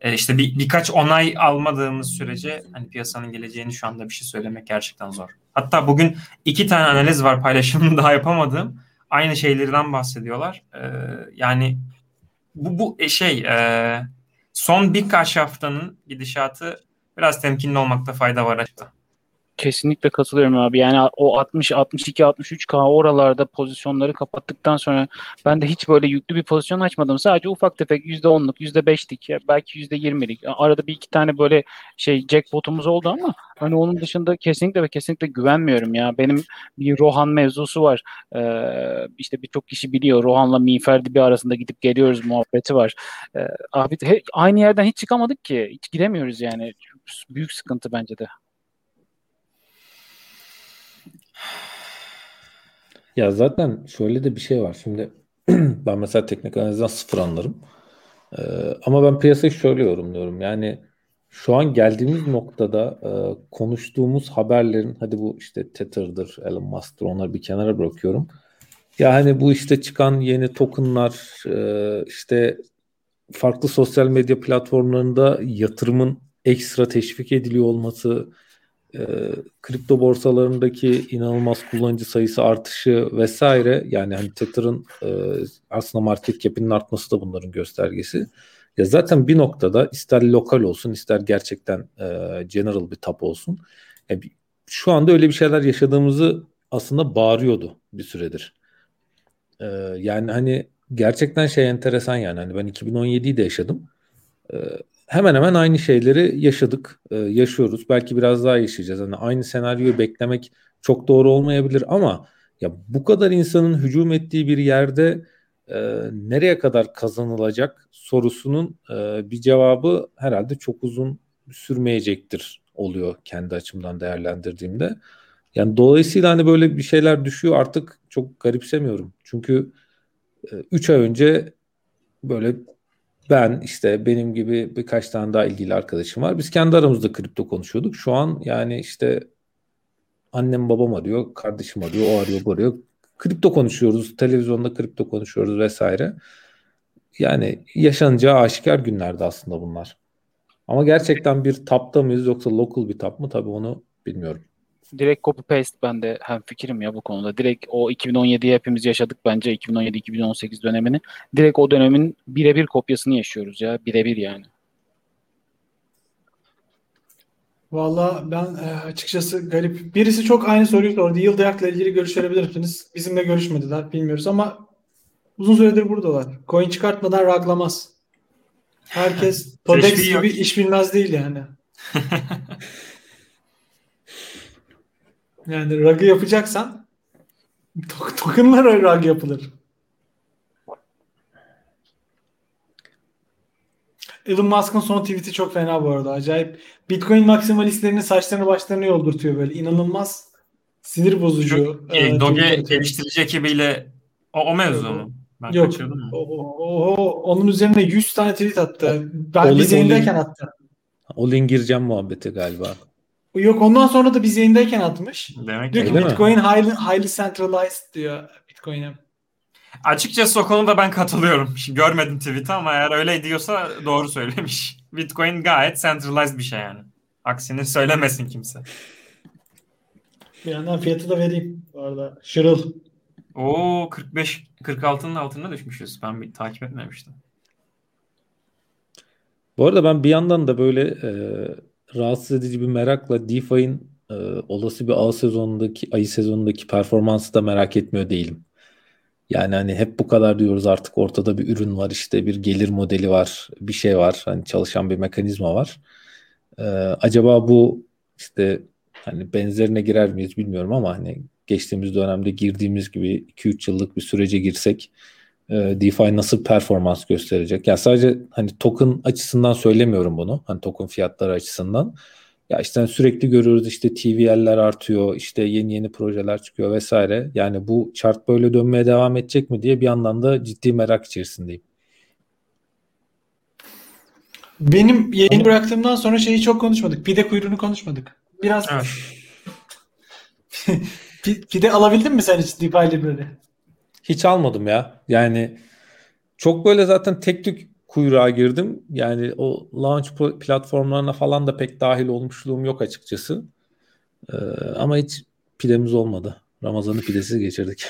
E, işte bir, birkaç onay almadığımız sürece hani piyasanın geleceğini şu anda bir şey söylemek gerçekten zor. Hatta bugün iki tane analiz var paylaşımını daha yapamadığım. Aynı şeylerden bahsediyorlar. E, yani bu, bu şey e, son birkaç haftanın gidişatı biraz temkinli olmakta fayda var açıkçası. Kesinlikle katılıyorum abi. Yani o altmış, altmış iki, altmış üç K oralarda pozisyonları kapattıktan sonra ben de hiç böyle yüklü bir pozisyon açmadım. Sadece ufak tefek yüzde onluk, yüzde beşlik, belki yüzde yirmilik. Arada bir iki tane böyle şey jackpotumuz oldu ama hani onun dışında kesinlikle ve kesinlikle güvenmiyorum ya. Benim bir Rohan mevzusu var. Ee, işte birçok kişi biliyor. Rohan'la Miferdi bir arasında gidip geliyoruz muhabbeti var. Ee, abi he, aynı yerden hiç çıkamadık ki. Hiç gidemiyoruz yani. Büyük sıkıntı bence de. Ya zaten şöyle de bir şey var. Şimdi ben mesela teknik analizden sıfır anlarım. Ee, ama ben piyasayı şöyle yorumluyorum. Yani şu an geldiğimiz noktada e, konuştuğumuz haberlerin, hadi bu işte Tether'dır, Elon Musk'tır, onları bir kenara bırakıyorum. Ya hani bu işte çıkan yeni tokenlar, e, işte farklı sosyal medya platformlarında yatırımın ekstra teşvik ediliyor olması, E, kripto borsalarındaki inanılmaz kullanıcı sayısı artışı vesaire, yani hani Tether'ın e, aslında market cap'inin artması da bunların göstergesi. Ya zaten bir noktada ister lokal olsun, ister gerçekten e, general bir tap olsun. E, şu anda öyle bir şeyler yaşadığımızı aslında bağırıyordu bir süredir. E, yani hani gerçekten şey enteresan, yani hani ben iki bin on yediyi de yaşadım. E, Hemen hemen aynı şeyleri yaşadık, e, yaşıyoruz. Belki biraz daha yaşayacağız. Yani aynı senaryoyu beklemek çok doğru olmayabilir ama ya bu kadar insanın hücum ettiği bir yerde e, nereye kadar kazanılacak sorusunun e, bir cevabı herhalde çok uzun sürmeyecektir oluyor kendi açımdan değerlendirdiğimde. Yani dolayısıyla hani böyle bir şeyler düşüyor, artık çok garipsemiyorum. Çünkü üç e, ay önce böyle ben işte benim gibi birkaç tane daha ilgili arkadaşım var. Biz kendi aramızda kripto konuşuyorduk. Şu an yani işte annem babam arıyor, kardeşim arıyor, o arıyor, bu arıyor. Kripto konuşuyoruz, televizyonda kripto konuşuyoruz vesaire. Yani yaşanacağı aşikar günlerde aslında bunlar. Ama gerçekten bir tapta mıyız yoksa local bir tap mı? Tabii onu bilmiyorum. Direkt copy paste, ben de hemfikirim ya bu konuda. Direkt o iki bin on yediyi hepimiz yaşadık bence, iki bin on yedi iki bin on sekiz dönemini. Direkt o dönemin birebir kopyasını yaşıyoruz ya, birebir yani. Vallahi ben açıkçası garip. Birisi çok aynı soruyu sordu. Yıldayak'la ilgili görüşebilir misiniz? Bizimle görüşmediler, bilmiyoruz ama uzun süredir buradalar. Coin çıkartmadan raglamaz. Herkes Todex gibi iş bilmez değil yani. Yani ragı yapacaksan tokenlar rag yapılır. Elon Musk'ın son tweet'i çok fena bu arada. Acayip. Bitcoin maksimalistlerinin saçlarını başlarını yoldurtuyor böyle. İnanılmaz sinir bozucu. E, Doge geliştirici ekibiyle o, o mevzu evet. Mu? Ben yok. O, o, o, onun üzerine yüz tane tweet attı. O, ben biz yayındayken attı. O link gireceğim muhabbeti galiba. Yok, ondan sonra da biz yayındayken atmış. Demek diyor ki Bitcoin highly, highly centralized diyor Bitcoin'e. Açıkçası o konuda ben katılıyorum. Şimdi görmedim tweet'i ama eğer öyle diyorsa doğru söylemiş. Bitcoin gayet centralized bir şey yani. Aksini söylemesin kimse. Bir yandan fiyatı da vereyim bu arada. Şırıl. Oo, kırk beş kırk altının altına düşmüşüz. Ben bir takip etmemiştim. Bu arada ben bir yandan da böyle e- rahatsız edici bir merakla DeFi'nin e, olası bir ağ sezonundaki, ayı sezonundaki performansı da merak etmiyor değilim. Yani hani hep bu kadar diyoruz, artık ortada bir ürün var, işte bir gelir modeli var, bir şey var, hani çalışan bir mekanizma var. E, acaba bu işte hani benzerine girer miyiz bilmiyorum ama hani geçtiğimiz dönemde girdiğimiz gibi iki üç yıllık bir sürece girsek DeFi nasıl performans gösterecek? Ya sadece hani token açısından söylemiyorum bunu. Hani token fiyatları açısından. Ya işte sürekli görüyoruz, işte T V L'ler artıyor, işte yeni yeni projeler çıkıyor vesaire. Yani bu chart böyle dönmeye devam edecek mi diye bir yandan da ciddi merak içerisindeyim. Benim yayını bıraktığımdan sonra şeyi çok konuşmadık. Pide kuyruğunu konuşmadık. Biraz pide alabildin mi sen hiç DeFi'li böyle? Hiç almadım ya. Yani çok böyle zaten tek tük kuyruğa girdim. Yani o launch platformlarına falan da pek dahil olmuşluğum yok açıkçası. Ee, ama hiç pidemiz olmadı. Ramazan'ı pidesiz geçirdik.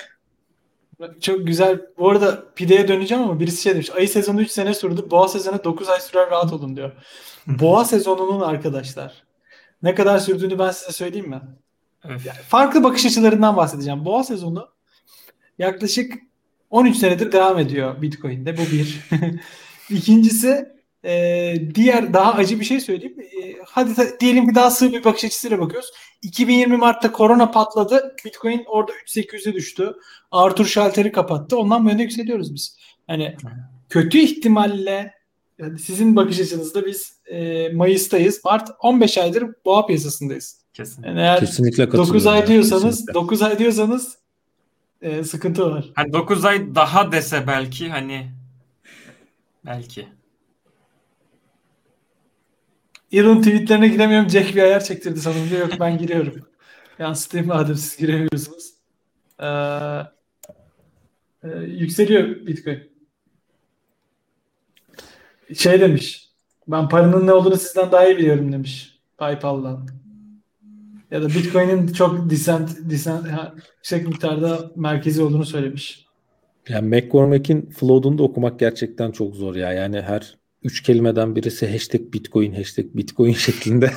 Çok güzel. Bu arada pideye döneceğim ama birisi şey demiş. Ayı sezonu üç sene sürdü. Boğa sezonu dokuz ay sürer, rahat olun diyor. Boğa sezonunun arkadaşlar ne kadar sürdüğünü ben size söyleyeyim mi? Öf. Farklı bakış açılarından bahsedeceğim. Boğa sezonu yaklaşık on üç senedir devam ediyor Bitcoin'de. Bu bir. İkincisi e, diğer daha acı bir şey söyleyeyim. E, hadi ta, diyelim ki daha sığ bir bakış açısıyla bakıyoruz. iki bin yirmi Mart'ta korona patladı. Bitcoin orada üç bin sekiz yüze düştü. Arthur Şalter'i kapattı. Ondan böyle yükseliyoruz biz. Hani kötü ihtimalle yani sizin bakış açınızda biz e, Mayıs'tayız. Mart on beş aydır boğa piyasasındayız. Kesinlikle. Yani eğer kesinlikle dokuz ay diyorsanız kesinlikle. dokuz ay diyorsanız e, sıkıntı var. Hani dokuz ay daha dese belki hani belki. Elon tweetlerine giremiyorum. Jack bir ayar çektirdi sanırım diyor. Yok ben giriyorum. Yansıtayım madem siz giremiyorsunuz. Ee, e, yükseliyor Bitcoin. Şey demiş. Ben paranın ne olduğunu sizden daha iyi biliyorum demiş. PayPal'dan. Ya da Bitcoin'in çok disent, disent, yüksek miktarda merkezi olduğunu söylemiş. Yani McCormack'in Flood'unu da okumak gerçekten çok zor ya. Yani her üç kelimeden birisi hashtag Bitcoin, hashtag Bitcoin şeklinde.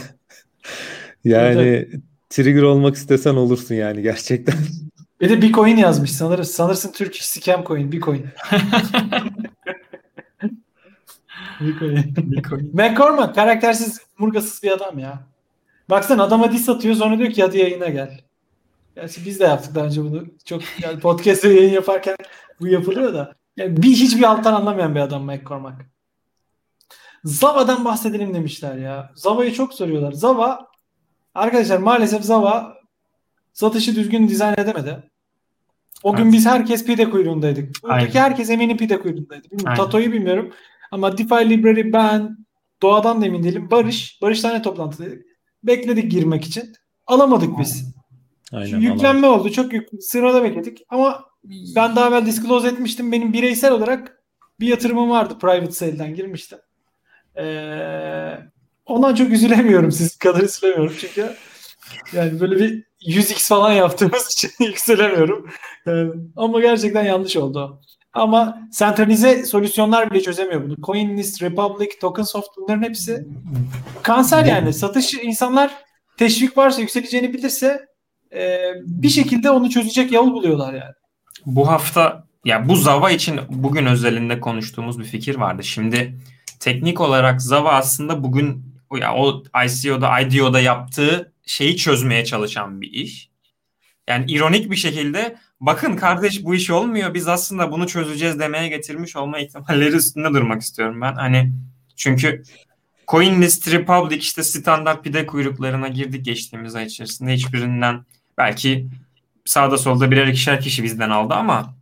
Yani evet, trigger olmak istesen olursun yani gerçekten. Bir de Bitcoin yazmış sanırım. Sanırsın Türk scam coin, Bitcoin. Bitcoin. Bitcoin. McCormack karaktersiz, murgasız bir adam ya. Baksana adama diss atıyor sonra diyor ki hadi yayına gel. Gerçi biz de yaptık daha önce bunu. Çok yani podcast'te yayın yaparken bu yapılıyor da. Yani bir hiçbir alttan anlamayan bir adam McCormack. Zava'dan bahsedelim demişler ya. Zava'yı çok soruyorlar. Zava arkadaşlar maalesef Zava satışı düzgün dizayn edemedi. O evet. Gün biz herkes pide kuyruğundaydık. Buradaki herkes eminim pide kuyruğundaydı. Tato'yu bilmiyorum. Ama DeFi Library, ben, Doğa'dan da emin değilim. Barış, Barış tane toplantıdaydık. Bekledik girmek için. Alamadık biz. Aynen, Şu yüklenme alamadım. Oldu. Çok yük... sırada bekledik. Ama ben daha evvel disclose etmiştim. Benim bireysel olarak bir yatırımım vardı. Private sale'den girmiştim. Ee, ondan çok üzülemiyorum. Siz kadar üzülemiyorum. Çünkü yani böyle bir yüz x falan yaptığımız için yükselemiyorum. Yani, ama gerçekten yanlış oldu. Ama sentralize solüsyonlar bile çözemiyor bunu. CoinList, Republic, TokenSoft bunların hepsi kanser yani. Satış insanlar teşvik varsa yükseleceğini bilirse e, bir şekilde onu çözecek yol buluyorlar yani. Bu hafta ya bu Zava için bugün özelinde konuştuğumuz bir fikir vardı. Şimdi teknik olarak Zava aslında bugün ya o I C O'da, I D O'da yaptığı şeyi çözmeye çalışan bir iş. Yani ironik bir şekilde bakın kardeş bu iş olmuyor. Biz aslında bunu çözeceğiz demeye getirmiş olma ihtimalleri üstünde durmak istiyorum ben. Hani çünkü CoinList, Republic işte standart pide kuyruklarına girdik geçtiğimiz ay içerisinde. Hiçbirinden belki sağda solda birer ikişer kişi bizden aldı ama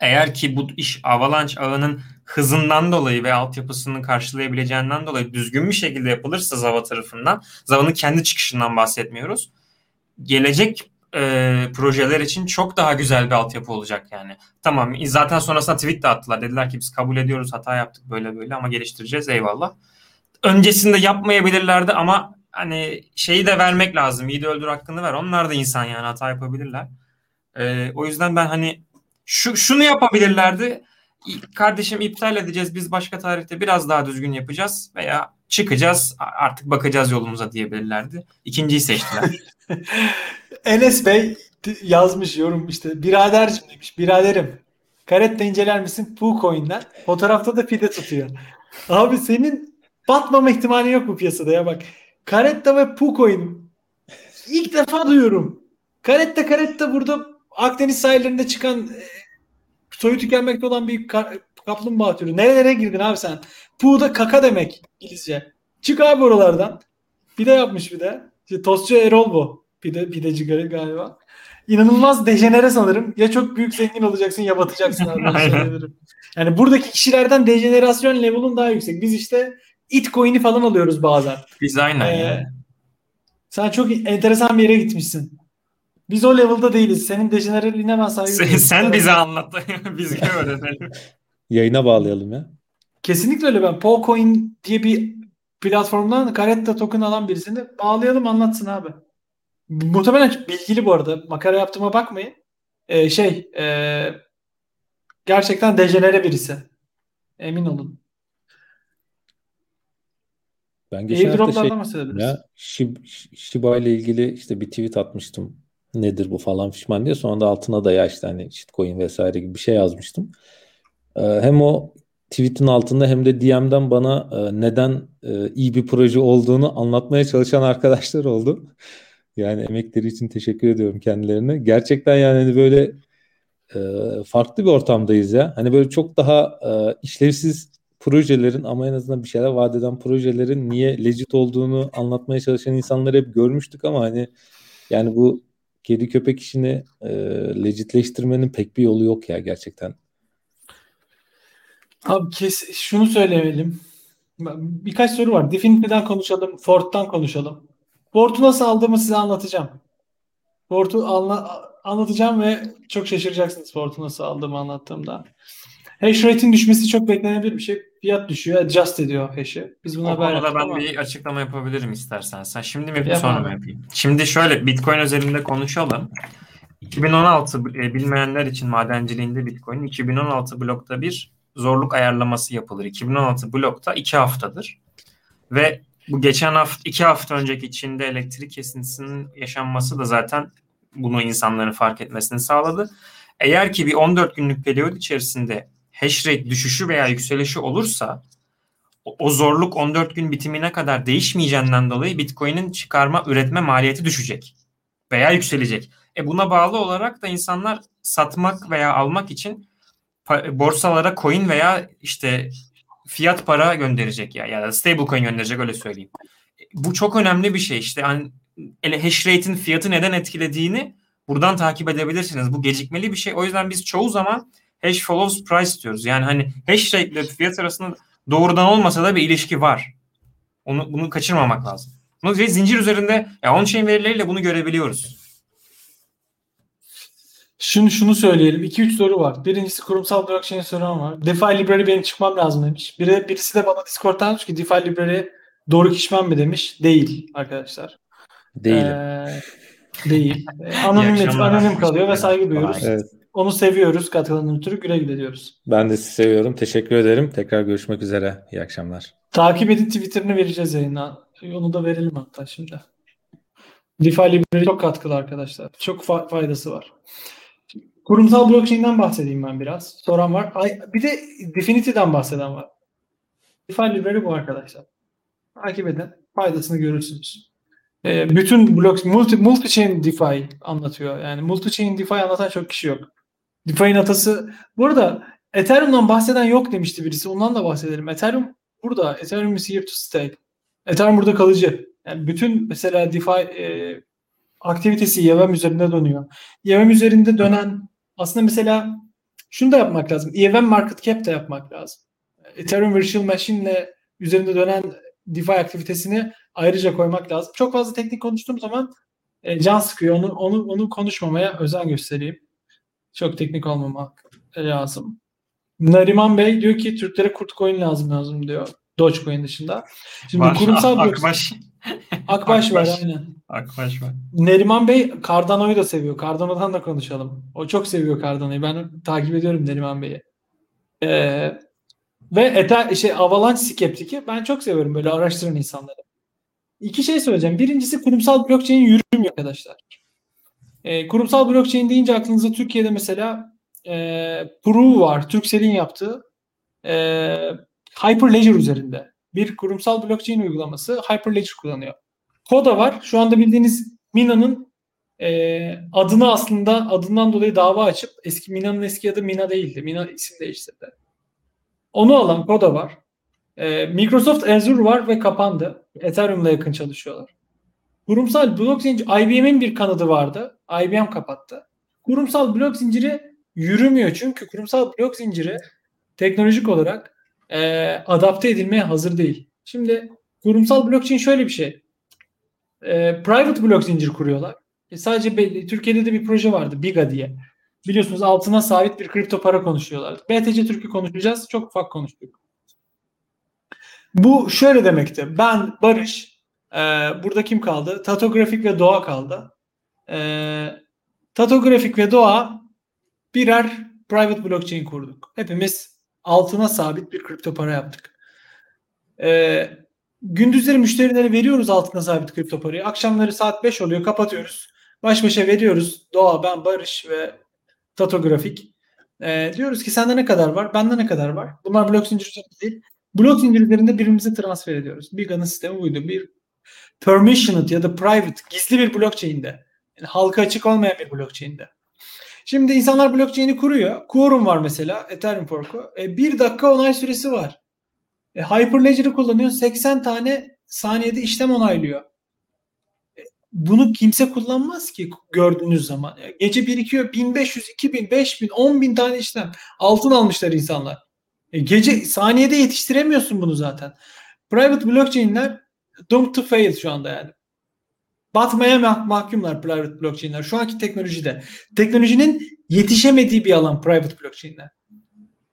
eğer ki bu iş avalanche ağının hızından dolayı ve altyapısını karşılayabileceğinden dolayı düzgün bir şekilde yapılırsa Zava tarafından, Zava'nın kendi çıkışından bahsetmiyoruz. Gelecek E, projeler için çok daha güzel bir altyapı olacak yani. Tamam zaten sonrasında tweet de attılar. Dediler ki biz kabul ediyoruz hata yaptık böyle böyle ama geliştireceğiz eyvallah. Öncesinde yapmayabilirlerdi ama hani şeyi de vermek lazım. İyi de öldür hakkını ver. Onlar da insan yani hata yapabilirler. E, o yüzden ben hani şu şunu yapabilirlerdi. Kardeşim iptal edeceğiz biz başka tarihte biraz daha düzgün yapacağız veya çıkacağız artık bakacağız yolumuza diyebilirlerdi. İkinciyi seçtiler. Enes Bey yazmış yorum işte. Biradercim demiş. Biraderim. Karette inceler misin? Poocoin'den. Fotoğrafta da pide tutuyor. Abi senin batmama ihtimali yok bu piyasada ya bak. Karetta ve Poocoin. İlk defa duyuyorum. Karetta Karetta burada Akdeniz sahillerinde çıkan soyu tükenmekte olan bir kaplumbağa türü. Nerelere girdin abi sen? Poo da kaka demek İngilizce. Çık abi oralardan. Pide yapmış bir de. İşte tostçu Erol bu. Pide, pideci galiba. İnanılmaz dejenere sanırım. Ya çok büyük zengin olacaksın ya batacaksın. Yani buradaki kişilerden dejenerasyon level'un daha yüksek. Biz işte itcoin'i falan alıyoruz bazen. Biz aynen. Ee, yani. Sen çok enteresan bir yere gitmişsin. Biz o level'da değiliz. Senin dejenereliğine ben saygı duyuyorum. Sen, sen bize anlat. Biz öğrenelim. Yayına bağlayalım ya. Kesinlikle öyle ben. Poocoin diye bir platformdan Karetta token alan birisini bağlayalım anlatsın abi. Muhtemelen bilgili bu arada. Makara yaptığıma bakmayın. Ee, şey e, gerçekten dejenere birisi. Emin olun. Ben geçen hafta şey Airdrop'lardan bahsedebiliriz. ya Shib- Shiba ile ilgili işte bir tweet atmıştım. Nedir bu falan fişman diye. Sonra da altına da ya işte hani shitcoin vesaire gibi bir şey yazmıştım. Ee, hem o tweetin altında hem de D M'den bana e, neden e, iyi bir proje olduğunu anlatmaya çalışan arkadaşlar oldu. Yani emekleri için teşekkür ediyorum kendilerine. Gerçekten yani hani böyle e, farklı bir ortamdayız ya. Hani böyle çok daha e, işlevsiz projelerin ama en azından bir şeyler vaat eden projelerin niye legit olduğunu anlatmaya çalışan insanları hep görmüştük ama hani yani bu kedi köpek işini e, legitleştirmenin pek bir yolu yok ya gerçekten. Abi kes, şunu söyleyelim. Ben- Birkaç soru var. Definity'den konuşalım. Fort'tan konuşalım. Fort'u nasıl aldığımı size anlatacağım. Fort'u anla- anlatacağım ve çok şaşıracaksınız Fort'u nasıl aldığımı anlattığımda. Hash rate'in düşmesi çok beklenebilir bir şey. Fiyat düşüyor. Adjust ediyor hash'i. Biz buna O haber konuda yaptık ben ama bir açıklama yapabilirim istersen. Sen şimdi mi yapayım, yap sonra mı abi. yapayım? Şimdi şöyle Bitcoin özelinde konuşalım. iki bin on altı e, bilmeyenler için madenciliğinde Bitcoin iki bin on altı blokta bir zorluk ayarlaması yapılır. iki bin on altı blokta iki haftadır. Ve bu geçen hafta iki hafta önceki Çin'de elektrik kesintisinin yaşanması da zaten bunu insanların fark etmesini sağladı. Eğer ki bir on dört günlük periyod içerisinde hash rate düşüşü veya yükselişi olursa o o zorluk on dört gün bitimine kadar değişmeyeceğinden dolayı Bitcoin'in çıkarma, üretme maliyeti düşecek veya yükselecek. E buna bağlı olarak da insanlar satmak veya almak için pa- borsalara coin veya işte fiyat para gönderecek ya ya da stable coin gönderecek öyle söyleyeyim. E, Bu çok önemli bir şey işte hani ele- hash rate'in fiyatı neden etkilediğini buradan takip edebilirsiniz. Bu gecikmeli bir şey. O yüzden biz çoğu zaman hash follows price diyoruz. Yani hani hash rate ile fiyat arasında doğrudan olmasa da bir ilişki var. Onu bunu kaçırmamak lazım. Bunu bir zincir üzerinde ya on-chain verileriyle bunu görebiliyoruz. Şimdi şunu söyleyelim. iki üç soru var. Birincisi kurumsal blockchain sorum var. DeFi Library benim çıkmam lazım demiş. Biri, birisi de bana Discord'dan demiş ki DeFi Library doğru kişmen mi demiş. Değil arkadaşlar. Değilim. Ee, değil. Ee, İyi anonimlet, akşamlar anonim kalıyor ve arkadaşlar. saygı Kolay duyuyoruz. Evet. Onu seviyoruz. Katılanın ötürü güle güle diyoruz. Ben de sizi seviyorum. Teşekkür ederim. Tekrar görüşmek üzere. İyi akşamlar. Takip edin Twitter'ını vereceğiz yayına. Onu da verelim hatta şimdi. DeFi Library'e çok katkılı arkadaşlar. Çok fa- faydası var. Kurumsal blockchain'den bahsedeyim ben biraz. Soran var. Ay, bir de Definity'den bahseden var. DeFi Library bu arkadaşlar. Takip edin. Faydasını görürsünüz. Ee, bütün blok multi, multi chain DeFi anlatıyor. Yani multi chain DeFi anlatan çok kişi yok. DeFi'nin atası. Bu arada Ethereum'dan bahseden yok demişti birisi. Ondan da bahsedelim. Ethereum burada. Ethereum is here to stay. Ethereum burada kalıcı. Yani bütün mesela DeFi e, aktivitesi Y V M üzerinde dönüyor. Y V M üzerinde dönen aslında mesela şunu da yapmak lazım. Y V M market cap de yapmak lazım. Ethereum Virtual Machine'le üzerinde dönen DeFi aktivitesini ayrıca koymak lazım. Çok fazla teknik konuştuğum zaman e, can sıkıyor. Onu, onu, onu konuşmamaya özen göstereyim. Çok teknik olmamak lazım. Nariman Bey diyor ki Türklere kurt coin lazım lazım diyor. Dogecoin dışında. Şimdi bu Var. kurumsal blok Akbaş. Akbaş var Akbaş. aynen. Akbaş var. Neriman Bey Cardano'yu da seviyor. Cardano'dan da konuşalım. O çok seviyor Cardano'yu. Ben takip ediyorum Neriman Bey'i. Ee, ve Ether, şey, Avalanche skeptiki ben çok seviyorum böyle araştıran insanları. İki şey söyleyeceğim. Birincisi kurumsal blockchain yürümüyor arkadaşlar. Ee, kurumsal blockchain deyince aklınıza Türkiye'de mesela e, Proof var. Turkcell'in yaptığı e, Hyperledger üzerinde. Bir kurumsal blockchain uygulaması Hyperledger kullanıyor. Koda var. Şu anda bildiğiniz Mina'nın e, adını aslında adından dolayı dava açıp eski Mina'nın eski adı Mina değildi. Mina isim değiştirdi. Onu alan Koda var. E, Microsoft Azure var ve kapandı. Ethereum'la yakın çalışıyorlar. Kurumsal blok zinciri I B M'in bir kanadı vardı. I B M kapattı. Kurumsal blok zinciri yürümüyor çünkü kurumsal blok zinciri teknolojik olarak eee, adapte edilmeye hazır değil. Şimdi kurumsal blockchain şöyle bir şey. Eee, private blok zincir kuruyorlar. E, sadece belli, Türkiye'de de bir proje vardı Biga diye. Biliyorsunuz altına sabit bir kripto para konuşuyorlar. B T C Türk'ü konuşacağız. Çok ufak konuştuk. Bu şöyle demekti. Ben, Barış, e, burada kim kaldı? Tatografik ve Doğa kaldı. E, Tatografik ve Doğa birer private blockchain kurduk. Hepimiz altına sabit bir kripto para yaptık. E, gündüzleri müşterilere veriyoruz altına sabit kripto parayı. Akşamları saat beş oluyor, kapatıyoruz. Baş başa veriyoruz. Doğa, ben, Barış ve Tato Grafik. Ee, diyoruz ki sende ne kadar var? Bende ne kadar var? Bunlar blok zinciri üzerinde değil. Blok zinciri üzerinde birbirimize transfer ediyoruz. Biga'nın sistemi buydu. Bir permissioned ya da private, gizli bir blockchain'de. Yani halka açık olmayan bir blockchain'de. Şimdi insanlar blockchain'i kuruyor. Quorum var mesela. Ethereum fork'u. E, bir dakika onay süresi var. E, Hyperledger'ı kullanıyor. seksen tane saniyede işlem onaylıyor. E, bunu kimse kullanmaz ki gördüğünüz zaman. E, gece birikiyor. bin beş yüz, iki bin, beş bin, on bin tane işlem. Altın almışlar insanlar. E, gece saniyede yetiştiremiyorsun bunu zaten. Private blockchain'ler doomed to fail şu anda yani. Batmaya mah- mahkumlar private blockchain'ler. Şu anki teknolojide. Teknolojinin yetişemediği bir alan private blockchain'ler.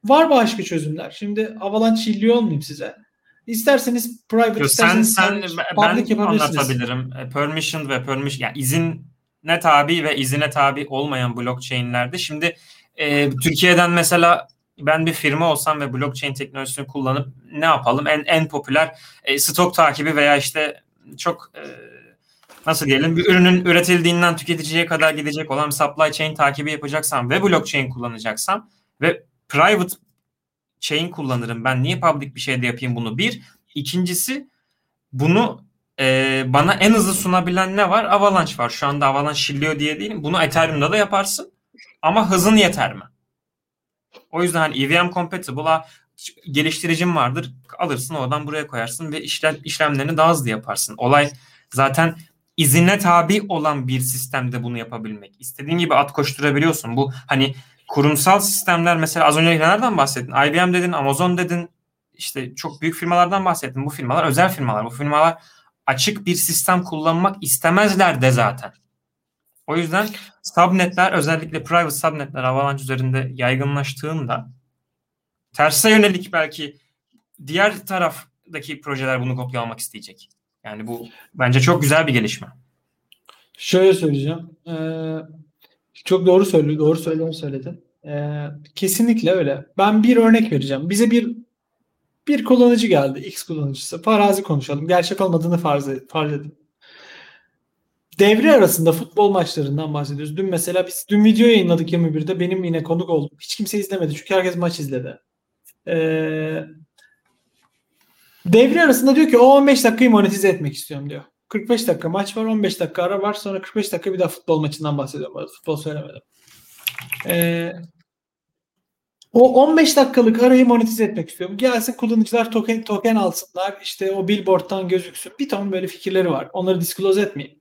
Var başka çözümler. Şimdi Avalanche çilliyor olmayayım size. İsterseniz private, Yo, isterseniz sen, sen, public ben anlatabilirim. Permission ve permission, yani izine tabi ve izine tabi olmayan blockchain'lerde. Şimdi e, Türkiye'den mesela ben bir firma olsam ve blockchain teknolojisini kullanıp ne yapalım? En en popüler e, stok takibi veya işte çok e, nasıl diyelim, bir ürünün üretildiğinden tüketiciye kadar gidecek olan supply chain takibi yapacaksam ve blockchain kullanacaksam ve private chain kullanırım. Ben niye public bir şeyde yapayım bunu? Bir. İkincisi, bunu e, bana en hızlı sunabilen ne var? Avalanche var. Şu anda Avalanche şilliyor diye değilim. Bunu Ethereum'da da yaparsın. Ama hızın yeter mi? O yüzden hani E V M compatible geliştiricim vardır. Alırsın, oradan buraya koyarsın ve işlem, işlemlerini daha hızlı yaparsın. Olay zaten izine tabi olan bir sistemde bunu yapabilmek. İstediğin gibi at koşturabiliyorsun. Bu hani kurumsal sistemler, mesela az önce nereden bahsettin? I B M dedin, Amazon dedin, işte çok büyük firmalardan bahsettin. Bu firmalar özel firmalar. Bu firmalar açık bir sistem kullanmak istemezler de zaten. O yüzden subnetler, özellikle private subnetler Avalanche üzerinde yaygınlaştığında terse yönelik belki diğer taraftaki projeler bunu kopyalamak isteyecek. Yani bu bence çok güzel bir gelişme. Şöyle söyleyeceğim. Ee... Çok doğru söyledi, doğru söylediğini söyledin. Ee, kesinlikle öyle. Ben bir örnek vereceğim. Bize bir bir kullanıcı geldi, X kullanıcısı. Farazi konuşalım. Gerçek olmadığını farz, farz edin. Devre arasında futbol maçlarından bahsediyoruz. Dün mesela biz dün video yayınladık yirmi birde. Benim yine konuk oldum. Hiç kimse izlemedi çünkü herkes maç izledi. Ee, devre arasında diyor ki o on beş dakikayı monetize etmek istiyorum diyor. kırk beş dakika maç var, on beş dakika ara var, sonra kırk beş dakika bir daha futbol maçından bahsediyorum. Arada futbol söylemedim. Ee, o on beş dakikalık arayı monetize etmek istiyorum. Gelsin kullanıcılar token token alsınlar, işte o billboard'tan gözüksün. Bir ton böyle fikirleri var. Onları disclose etmeyeyim.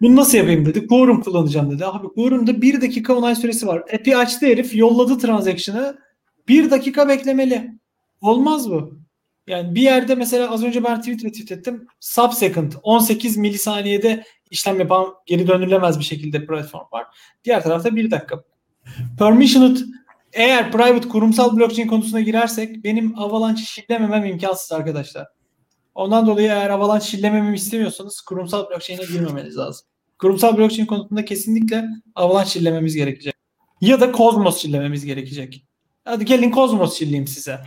Bunu nasıl yapayım dedi. Quorum kullanacağım dedi. Abi Quorum'da bir dakika onay süresi var. A P I açtı herif, yolladı transaction'ı. bir dakika beklemeli. Olmaz bu. Yani bir yerde mesela az önce ben tweet ve tweet ettim. Subsecond on sekiz milisaniyede işlem yapan geri dönülemez bir şekilde platform var. Diğer tarafta bir dakika. Permissioned, eğer private kurumsal blockchain konusuna girersek benim Avalanche'ı şillememem imkansız arkadaşlar. Ondan dolayı eğer Avalanche şillemememi istemiyorsanız kurumsal blockchain'e girmemeniz lazım. Kurumsal blockchain konusunda kesinlikle Avalanche şillememiz gerekecek. Ya da Cosmos şillememiz gerekecek. Hadi gelin Cosmos şilleyim size.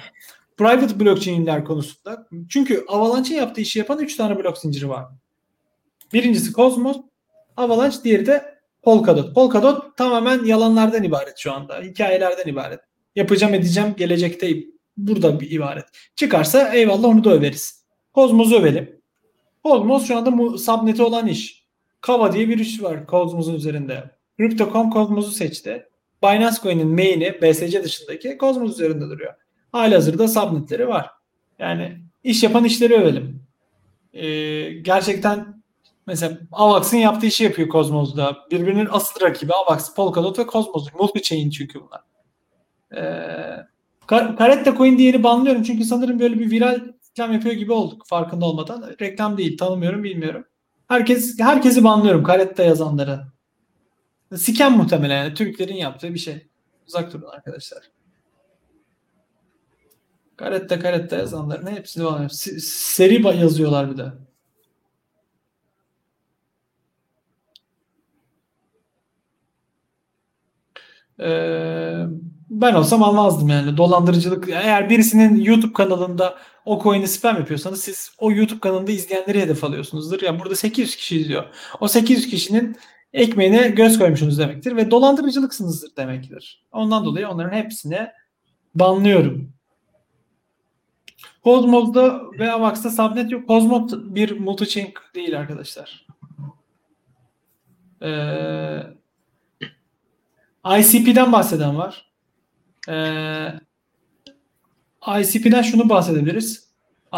Private blockchain'ler konusunda. Çünkü Avalanche'ın yaptığı işi yapan üç tane blok zinciri var. Birincisi Cosmos, Avalanche, diğeri de Polkadot. Polkadot tamamen yalanlardan ibaret şu anda. Hikayelerden ibaret. Yapacağım, edeceğim, gelecekteyim. Burada bir ibaret. Çıkarsa eyvallah, onu da överiz. Cosmos'u övelim. Cosmos şu anda subneti olan iş. Kava diye bir iş var Cosmos'un üzerinde. Crypto nokta com Cosmos'u seçti. Binance Coin'in main'i, B S C dışındaki, Cosmos üzerinde duruyor. Halihazırda subnetleri var. Yani iş yapan işleri övelim. Ee, gerçekten mesela Avax'ın yaptığı işi yapıyor Cosmos'da. Birbirinin asıl rakibi Avax, Polkadot ve Cosmos. Multi-chain çünkü bunlar. Ee, Karetta Coin diye banlıyorum çünkü sanırım böyle bir viral reklam yapıyor gibi olduk farkında olmadan. Reklam değil, tanımıyorum, bilmiyorum. Herkes herkesi banlıyorum, Karetta yazanları. Siken muhtemelen, yani Türklerin yaptığı bir şey. Uzak durun arkadaşlar. Karetta karetta yazanların hepsini var. Seri yazıyorlar bir de. Ee, Ben olsam almazdım yani. Dolandırıcılık. Eğer birisinin YouTube kanalında o coin'i spam yapıyorsanız siz o YouTube kanalında izleyenleri hedef alıyorsunuzdur. Yani burada sekiz yüz kişi izliyor. O sekiz yüz kişinin ekmeğine göz koymuşsunuz demektir ve dolandırıcılıksınızdır demektir. Ondan dolayı onların hepsine banlıyorum. Cosmos'da ve Avax'ta subnet yok. Cosmos bir multi-chain değil arkadaşlar. Ee, I C P'den bahseden var. Ee, I C P'den şunu bahsedebiliriz.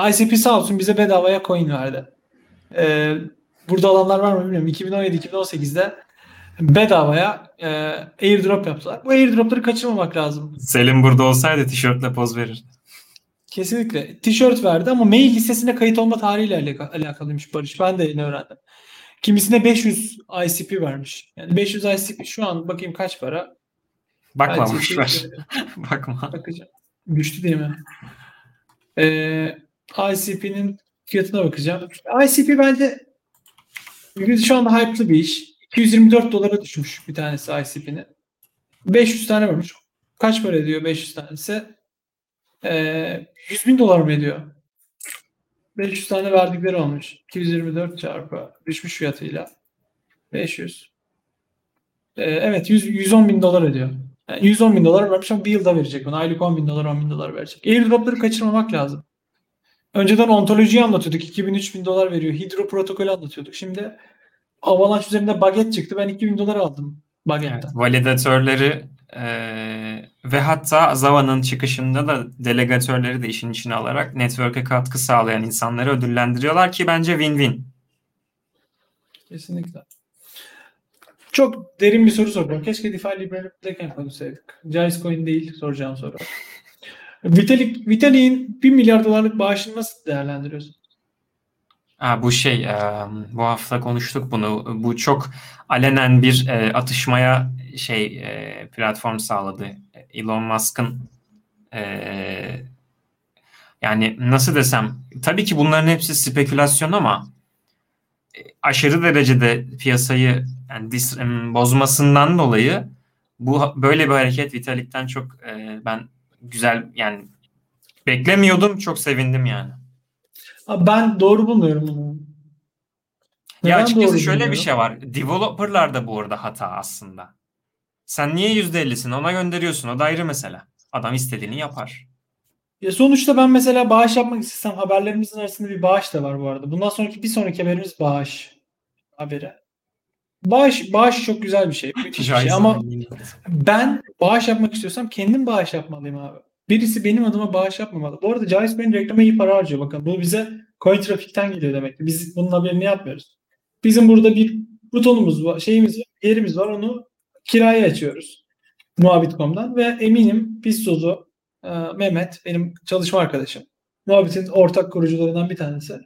I C P sağ olsun bize bedavaya coin verdi. Ee, burada alanlar var mı bilmiyorum. iki bin on yedi iki bin on sekizde bedavaya e, airdrop yaptılar. Bu airdropları kaçırmamak lazım. Selim burada olsaydı tişörtle poz verirdi. Kesinlikle. Tişört verdi ama mail listesine kayıt olma tarihiyle alak- alakalıymış Barış. Ben de yeni öğrendim. Kimisine beş yüz I C P vermiş. Yani beş yüz I C P şu an bakayım kaç para? Bakmamış var. Bakma. Bakacağım. Düştü değil mi? Ee, I C P'nin fiyatına bakacağım. I C P bence şu anda hype'lı bir iş. iki yüz yirmi dört dolara düşmüş bir tanesi I C P'nin. beş yüz tane vermiş. Kaç para ediyor beş yüz tanesi? Ee, yüz bin dolar mı ediyor? beş yüz tane verdikleri olmuş. iki yüz yirmi dört çarpı düşmüş fiyatıyla. beş yüz. Ee, evet yüz, yüz on bin dolar ediyor. Yani yüz on bin dolar vermiş ama bir yılda verecek bunu. Aylık on bin dolar on bin dolar verecek. Airdropları kaçırmamak lazım. Önceden ontolojiyi anlatıyorduk. iki bin üç bin dolar veriyor. Hydro protokolü anlatıyorduk. Şimdi Avalanche üzerinde baget çıktı. Ben iki bin dolar aldım bagetten. Evet, validatörleri Ee, ve hatta Zava'nın çıkışında da delegatörleri de işin içine alarak network'e katkı sağlayan insanları ödüllendiriyorlar ki bence win-win. Kesinlikle. Çok derin bir soru soracağım. Keşke DeFi Librarian'ı konuşsaydık. Jais Coin değil soracağım soru. Vitalik, Vitalik'in bir milyar dolarlık bağışını nasıl değerlendiriyorsunuz? Aa, bu şey e, bu hafta konuştuk bunu. Bu çok alenen bir e, atışmaya şey e, platform sağladı. Elon Musk'ın e, yani nasıl desem tabii ki bunların hepsi spekülasyon ama e, aşırı derecede piyasayı yani dis, e, bozmasından dolayı bu böyle bir hareket Vitalik'ten çok e, ben güzel yani beklemiyordum. Çok sevindim yani. Ben doğru bulmuyorum bunu. Ya açıkçası şöyle bir şey var. Developer'larda bu arada hata aslında. Sen niye yüzde ellisini ona gönderiyorsun? O da ayrı mesele. Adam istediğini yapar. Ya sonuçta ben mesela bağış yapmak istesem haberlerimizin arasında bir bağış da var bu arada. Bundan sonraki bir sonraki haberimiz bağış haberi. Bağış bağış çok güzel bir şey. Müthiş bir şey ama ben bağış yapmak istiyorsam kendim bağış yapmalıyım abi. Birisi benim adıma bağış yapmamalı. Bu arada Jais Coin reklama iyi para harcıyor. Bakın bu bize CoinTrafik'ten geliyor demek ki. Biz bunun haberini yapmıyoruz. Bizim burada bir butonumuz var, şeyimiz var, yerimiz var. Onu kiraya açıyoruz. Muhabbet nokta com'dan ve eminim Pistozu, Mehmet benim çalışma arkadaşım. Muhabbet'in ortak kurucularından bir tanesi.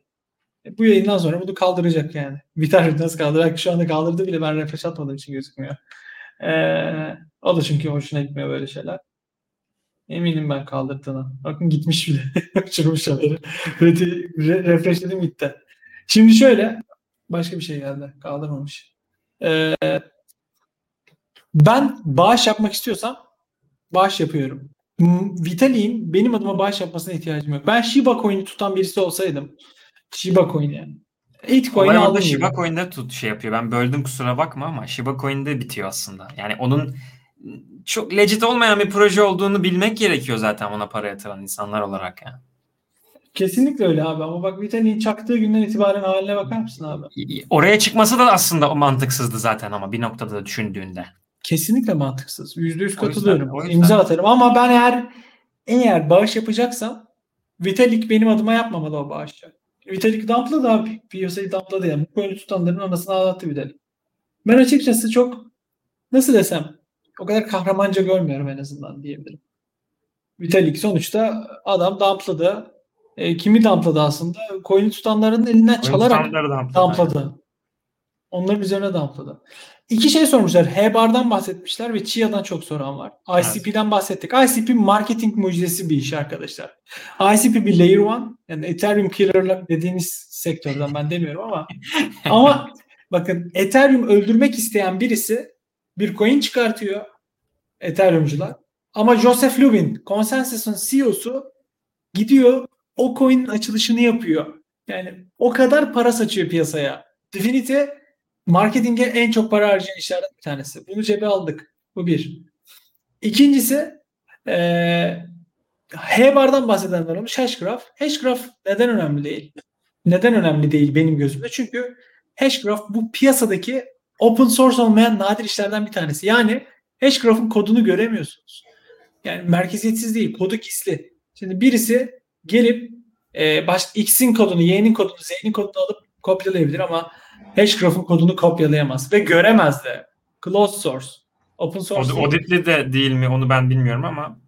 Bu yayından sonra bunu kaldıracak yani. Biter nasıl kaldıracak? Şu anda kaldırdı bile ben refresh atmadığım için gözükmüyor. Ee, o da çünkü hoşuna gitmiyor böyle şeyler. Eminim ben kaldırdığına. Bakın gitmiş bile. Uçurmuş haberi. Re- refreshledim gitti. Şimdi şöyle. Başka bir şey geldi. Kaldırmamış. Ee, ben bağış yapmak istiyorsam bağış yapıyorum. Vitalik'in benim adıma bağış yapmasına ihtiyacım yok. Ben Shiba Coin'i tutan birisi olsaydım. Shiba Coin'i yani. Bitcoin'i aldım. Shiba Coin'de tut şey yapıyor. Ben böldüm kusura bakma ama Shiba Coin'de bitiyor aslında. Yani onun çok legit olmayan bir proje olduğunu bilmek gerekiyor zaten ona para yatıran insanlar olarak yani. Kesinlikle öyle abi ama bak Vitalik'in çaktığı günden itibaren haline bakar mısın abi? Oraya çıkması da aslında o mantıksızdı zaten ama bir noktada da düşündüğünde. Kesinlikle mantıksız. yüzde yüz katılıyorum. O yüzden, o yüzden. İmza atarım ama ben eğer eğer bağış yapacaksam Vitalik benim adıma yapmamalı o bağışı. Vitalik dumpladı abi. Piyasayı dumpladı yani. Bu coin'i tutanların anasını ağlattı Vitalik. Ben açıkçası çok nasıl desem o kadar kahramanca görmüyorum en azından diyebilirim. Vitalik sonuçta adam dampladı. E, kimi dampladı aslında? Coin'i tutanların elinden coin çalarak dampladı. dampladı. Onların üzerine dampladı. İki şey sormuşlar. H B A R'dan bahsetmişler ve Chia'dan çok soran var. I C P'den evet. bahsettik. I C P marketing mucizesi bir iş arkadaşlar. I C P bir layer one. Yani Ethereum killer dediğiniz sektörden ben demiyorum ama ama bakın Ethereum öldürmek isteyen birisi bir coin çıkartıyor Ethereum'cular. Ama Joseph Lubin, Consensus'un C E O'su gidiyor o coin'in açılışını yapıyor. Yani o kadar para saçıyor piyasaya. Divinity marketinge en çok para harcayan işlerden bir tanesi. Bunu cebe aldık. Bu bir. İkincisi ee, H-Bar'dan bahsedenler olmuş. Hashgraph. Hashgraph neden önemli değil? Neden önemli değil benim gözümde? Çünkü Hashgraph bu piyasadaki open source olmayan nadir işlerden bir tanesi. Yani Hashgraph'ın kodunu göremiyorsunuz. Yani merkeziyetsiz değil. Kodu gizli. Şimdi birisi gelip e, baş, X'in kodunu, Y'nin kodunu, Z'nin kodunu alıp kopyalayabilir ama Hashgraph'ın kodunu kopyalayamaz ve göremez de. Closed source. Open source. Auditli de değil mi onu ben bilmiyorum ama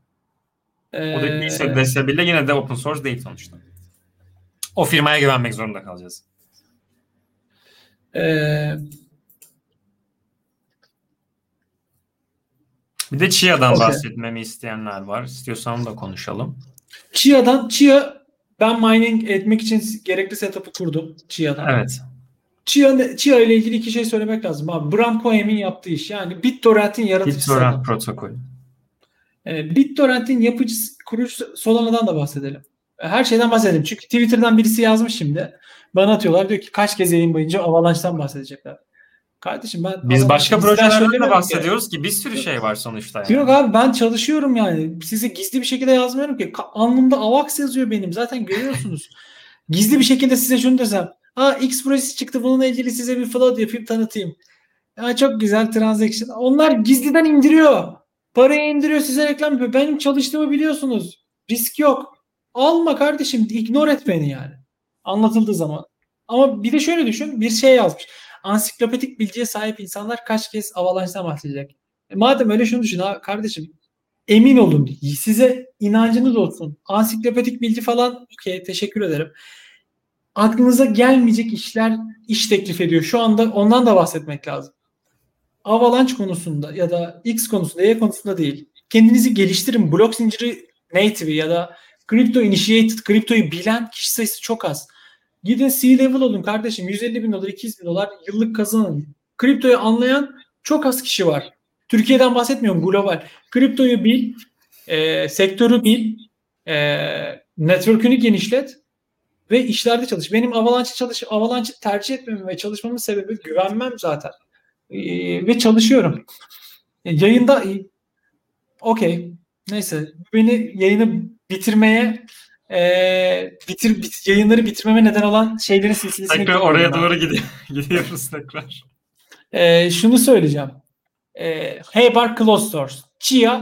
ee, auditliyse dese bile yine de open source değil sonuçta. O firmaya güvenmek zorunda kalacağız. Ee, bir de Chia'dan okay. bahsetmemi isteyenler var. İstiyorsan da konuşalım. Chia'dan, Chia ben mining etmek için gerekli setup'ı kurdum. Chia'dan. Evet. Chia, Chia ile ilgili iki şey söylemek lazım abi. Bramcoin'in yaptığı iş. Yani BitTorrent'in yaratıcısı. BitTorrent protokol. Ee, BitTorrent'in yapıcısı, kurucusu Solana'dan da bahsedelim. Her şeyden bahsedelim. Çünkü Twitter'dan birisi yazmış şimdi. Bana atıyorlar. Diyor ki kaç kez yayın boyunca Avalanche'dan bahsedecekler. Kardeşim ben... Biz başka projelerden de bahsediyoruz ki. ki bir sürü şey var sonuçta. Yani. Yok abi ben çalışıyorum yani. Size gizli bir şekilde yazmıyorum ki. Alnımda Avax yazıyor benim. Zaten görüyorsunuz. Gizli bir şekilde size şunu desem. Ha X projesi çıktı. Bununla ilgili size bir flood yapayım tanıtayım. Ya çok güzel transaction. Onlar gizliden indiriyor. Parayı indiriyor. Size reklam yapıyor. Benim çalıştığımı biliyorsunuz. Risk yok. Alma kardeşim. İgnore et beni yani. Anlatıldığı zaman. Ama bir de şöyle düşün. Bir şey yazmış. Ansiklopedik bilgiye sahip insanlar kaç kez Avalanche'dan bahsedecek? E madem öyle şunu düşün ha kardeşim. Emin olun. Size inancınız olsun. Ansiklopedik bilgi falan okey teşekkür ederim. Aklınıza gelmeyecek işler iş teklif ediyor. Şu anda ondan da bahsetmek lazım. Avalanche konusunda ya da X konusunda, Y konusunda değil. Kendinizi geliştirin. Blok zinciri native'i ya da kripto initiated, kriptoyu bilen kişi sayısı çok az. Gidin C-level olun kardeşim. yüz elli bin dolar, iki yüz bin dolar yıllık kazanın. Kriptoyu anlayan çok az kişi var. Türkiye'den bahsetmiyorum, global. Kriptoyu bil, e, sektörü bil, e, network'ünü genişlet ve işlerde çalış. Benim Avalanche'ı çalış, Avalanche'ı tercih etmemin ve çalışmamın sebebi güvenmem zaten. E, ve çalışıyorum. E, yayında e, okey. Neyse. Beni yayını bitirmeye Ee, bitir, bit, yayınları bitirmeme neden olan şeylerin silsilesini... Tekrar oraya doğru gidiyor, gidiyoruz tekrar. Ee, şunu söyleyeceğim. Ee, H-Bar Closed Source. Chia,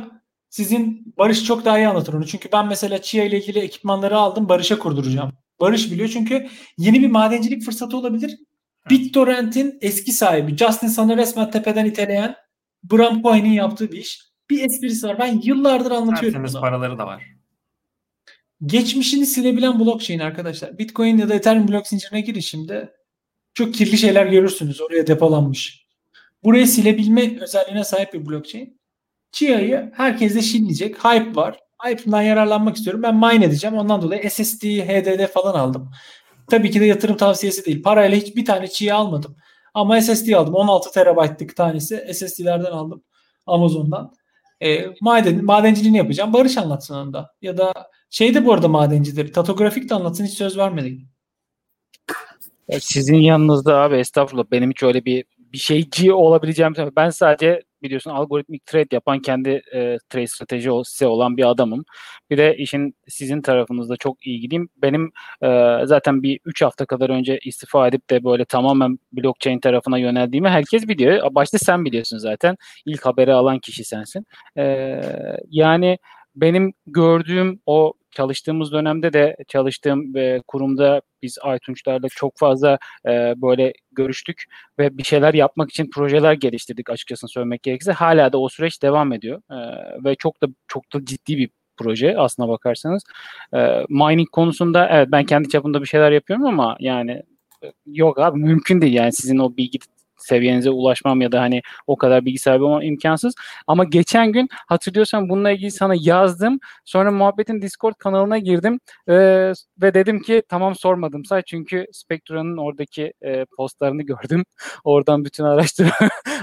sizin Barış çok daha iyi anlatır onu. Çünkü ben mesela Chia ile ilgili ekipmanları aldım. Barış'a kurduracağım. Barış biliyor çünkü yeni bir madencilik fırsatı olabilir. BitTorrent'in eski sahibi. Justin Sun'ı resmen tepeden iteleyen Bramcoin'in yaptığı bir iş. Bir esprisi var. Ben yıllardır anlatıyorum. Tertemiz paraları da var. Geçmişini silebilen blockchain arkadaşlar. Bitcoin ya da Ethereum blok zincirine girin şimdi. Çok kirli şeyler görürsünüz. Oraya depolanmış. Burayı silebilme özelliğine sahip bir blockchain. Chia'yı herkes de şinleyecek. Hype var. Hype'dan yararlanmak istiyorum. Ben mine edeceğim. Ondan dolayı S S D, H D D falan aldım. Tabii ki de yatırım tavsiyesi değil. Parayla hiçbir tane Chia almadım. Ama S S D aldım. on altı terabaytlık tanesi S S D'lerden aldım. Amazon'dan. E, maden, madenciliğini yapacağım. Barış anlatsın onda. Ya da şeyde bu arada madencileri. Tatografik de anlatsın, hiç söz vermedik. Ya sizin yanınızda abi estağfurullah benim hiç öyle bir bir şeyci olabileceğim. Ben sadece biliyorsun algoritmik trade yapan kendi e, trade stratejisi olan bir adamım. Bir de işin sizin tarafınızda çok ilgiliyim. Benim e, zaten bir üç hafta kadar önce istifa edip de böyle tamamen blockchain tarafına yöneldiğimi herkes biliyor. Başta sen biliyorsun zaten. İlk haberi alan kişi sensin. E, yani benim gördüğüm o çalıştığımız dönemde de çalıştığım ve kurumda biz Aytunçlarla çok fazla e, böyle görüştük ve bir şeyler yapmak için projeler geliştirdik açıkçası söylemek gerekirse. Hala da o süreç devam ediyor e, ve çok da çok da ciddi bir proje aslına bakarsanız. E, mining konusunda evet ben kendi çapımda bir şeyler yapıyorum ama yani yok abi mümkün değil yani sizin o bilgi seviyenize ulaşmam ya da hani o kadar bilgi sahibi olmam imkansız. Ama geçen gün hatırlıyorsan bununla ilgili sana yazdım. Sonra muhabbetin Discord kanalına girdim e, ve dedim ki tamam sormadım say çünkü Spectra'nın oradaki e, postlarını gördüm. Oradan bütün araştırma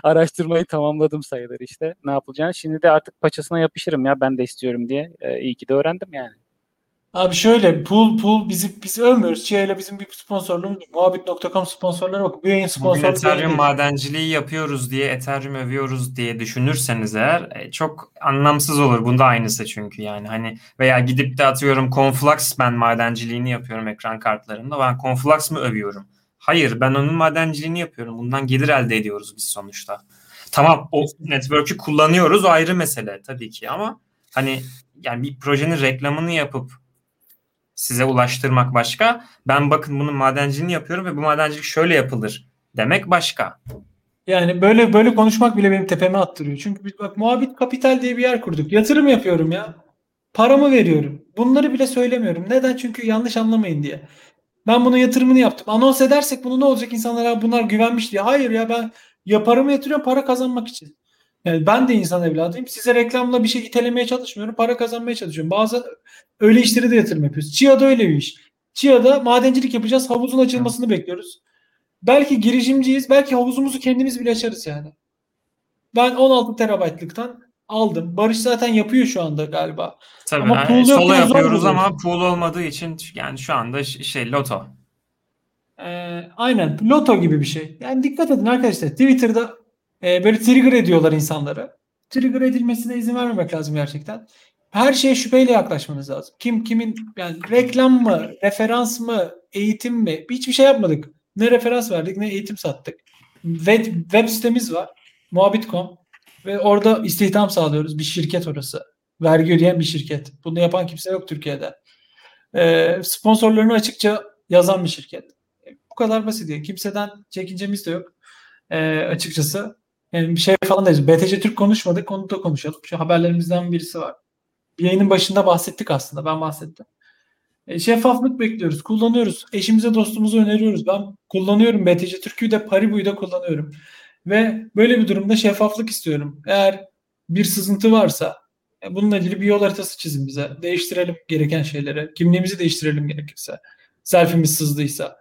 araştırmayı tamamladım sayılır işte ne yapılacağını. Şimdi de artık paçasına yapışırım ya ben de istiyorum diye. E, iyi ki de öğrendim yani. Abi şöyle pool pool bizi biz övmüyoruz. Şeyle bizim bir sponsorluğumuz muhabbet nokta com sponsorları bak. Bu yayın sponsorluğu. Ethereum madenciliği yapıyoruz diye Ethereum övüyoruz diye düşünürseniz eğer çok anlamsız olur. Bunda aynısı çünkü yani hani veya gidip de atıyorum Conflux ben madenciliğini yapıyorum ekran kartlarında. Ben Conflux mı övüyorum? Hayır ben onun madenciliğini yapıyorum. Bundan gelir elde ediyoruz biz sonuçta. Tamam o network'ü kullanıyoruz o ayrı mesele tabii ki ama hani yani bir projenin reklamını yapıp size ulaştırmak başka. Ben bakın bunun madenciliğini yapıyorum ve bu madencilik şöyle yapılır demek başka. Yani böyle böyle konuşmak bile benim tepeme attırıyor. Çünkü bak Muhabit Kapital diye bir yer kurduk. Yatırım yapıyorum ya. Paramı veriyorum. Bunları bile söylemiyorum. Neden? Çünkü yanlış anlamayın diye. Ben bunun yatırımını yaptım. Anons edersek bunu ne olacak insanlara bunlar güvenmiş diye. Hayır ya ben ya paramı yatırıyorum para kazanmak için. Yani ben de insan evladıyım. Size reklamla bir şey itelemeye çalışmıyorum. Para kazanmaya çalışıyorum. Bazı öyle işleri de yatırım yapıyoruz. Çiğa'da öyle bir iş. Çiğa'da madencilik yapacağız. Havuzun açılmasını Hı. bekliyoruz. Belki girişimciyiz. Belki havuzumuzu kendimiz bile açarız yani. Ben on altı terabaytlıktan aldım. Barış zaten yapıyor şu anda galiba. Tabii. Ama yani, sola yapıyoruz ama pool olmadığı için yani şu anda şey loto. Ee, aynen. Loto gibi bir şey. Yani dikkat edin arkadaşlar. Twitter'da Ee, böyle trigger ediyorlar insanları. Trigger edilmesine izin vermemek lazım gerçekten. Her şeye şüpheyle yaklaşmanız lazım. Kim kimin yani reklam mı, referans mı, eğitim mi? Hiçbir şey yapmadık. Ne referans verdik, ne eğitim sattık. Web, web sitemiz var. Muhabit nokta com ve orada istihdam sağlıyoruz. Bir şirket orası. Vergi ödeyen bir şirket. Bunu yapan kimse yok Türkiye'de. Ee, sponsorlarını açıkça yazan bir şirket. Bu kadar basit diye. Kimseden çekincemiz de yok. Ee, açıkçası yani bir şey falan deriz. B T C Türk konuşmadık. Onu da konuşalım. Şu haberlerimizden birisi var. Yayının başında bahsettik aslında. Ben bahsettim. E, şeffaflık bekliyoruz. Kullanıyoruz. Eşimize dostumuza öneriyoruz. Ben kullanıyorum. B T C Türk'ü de Paribu'yu da kullanıyorum. Ve böyle bir durumda şeffaflık istiyorum. Eğer bir sızıntı varsa e, bununla ilgili bir yol haritası çizin bize. Değiştirelim gereken şeyleri. Kimliğimizi değiştirelim gerekirse. Selfimiz sızdıysa.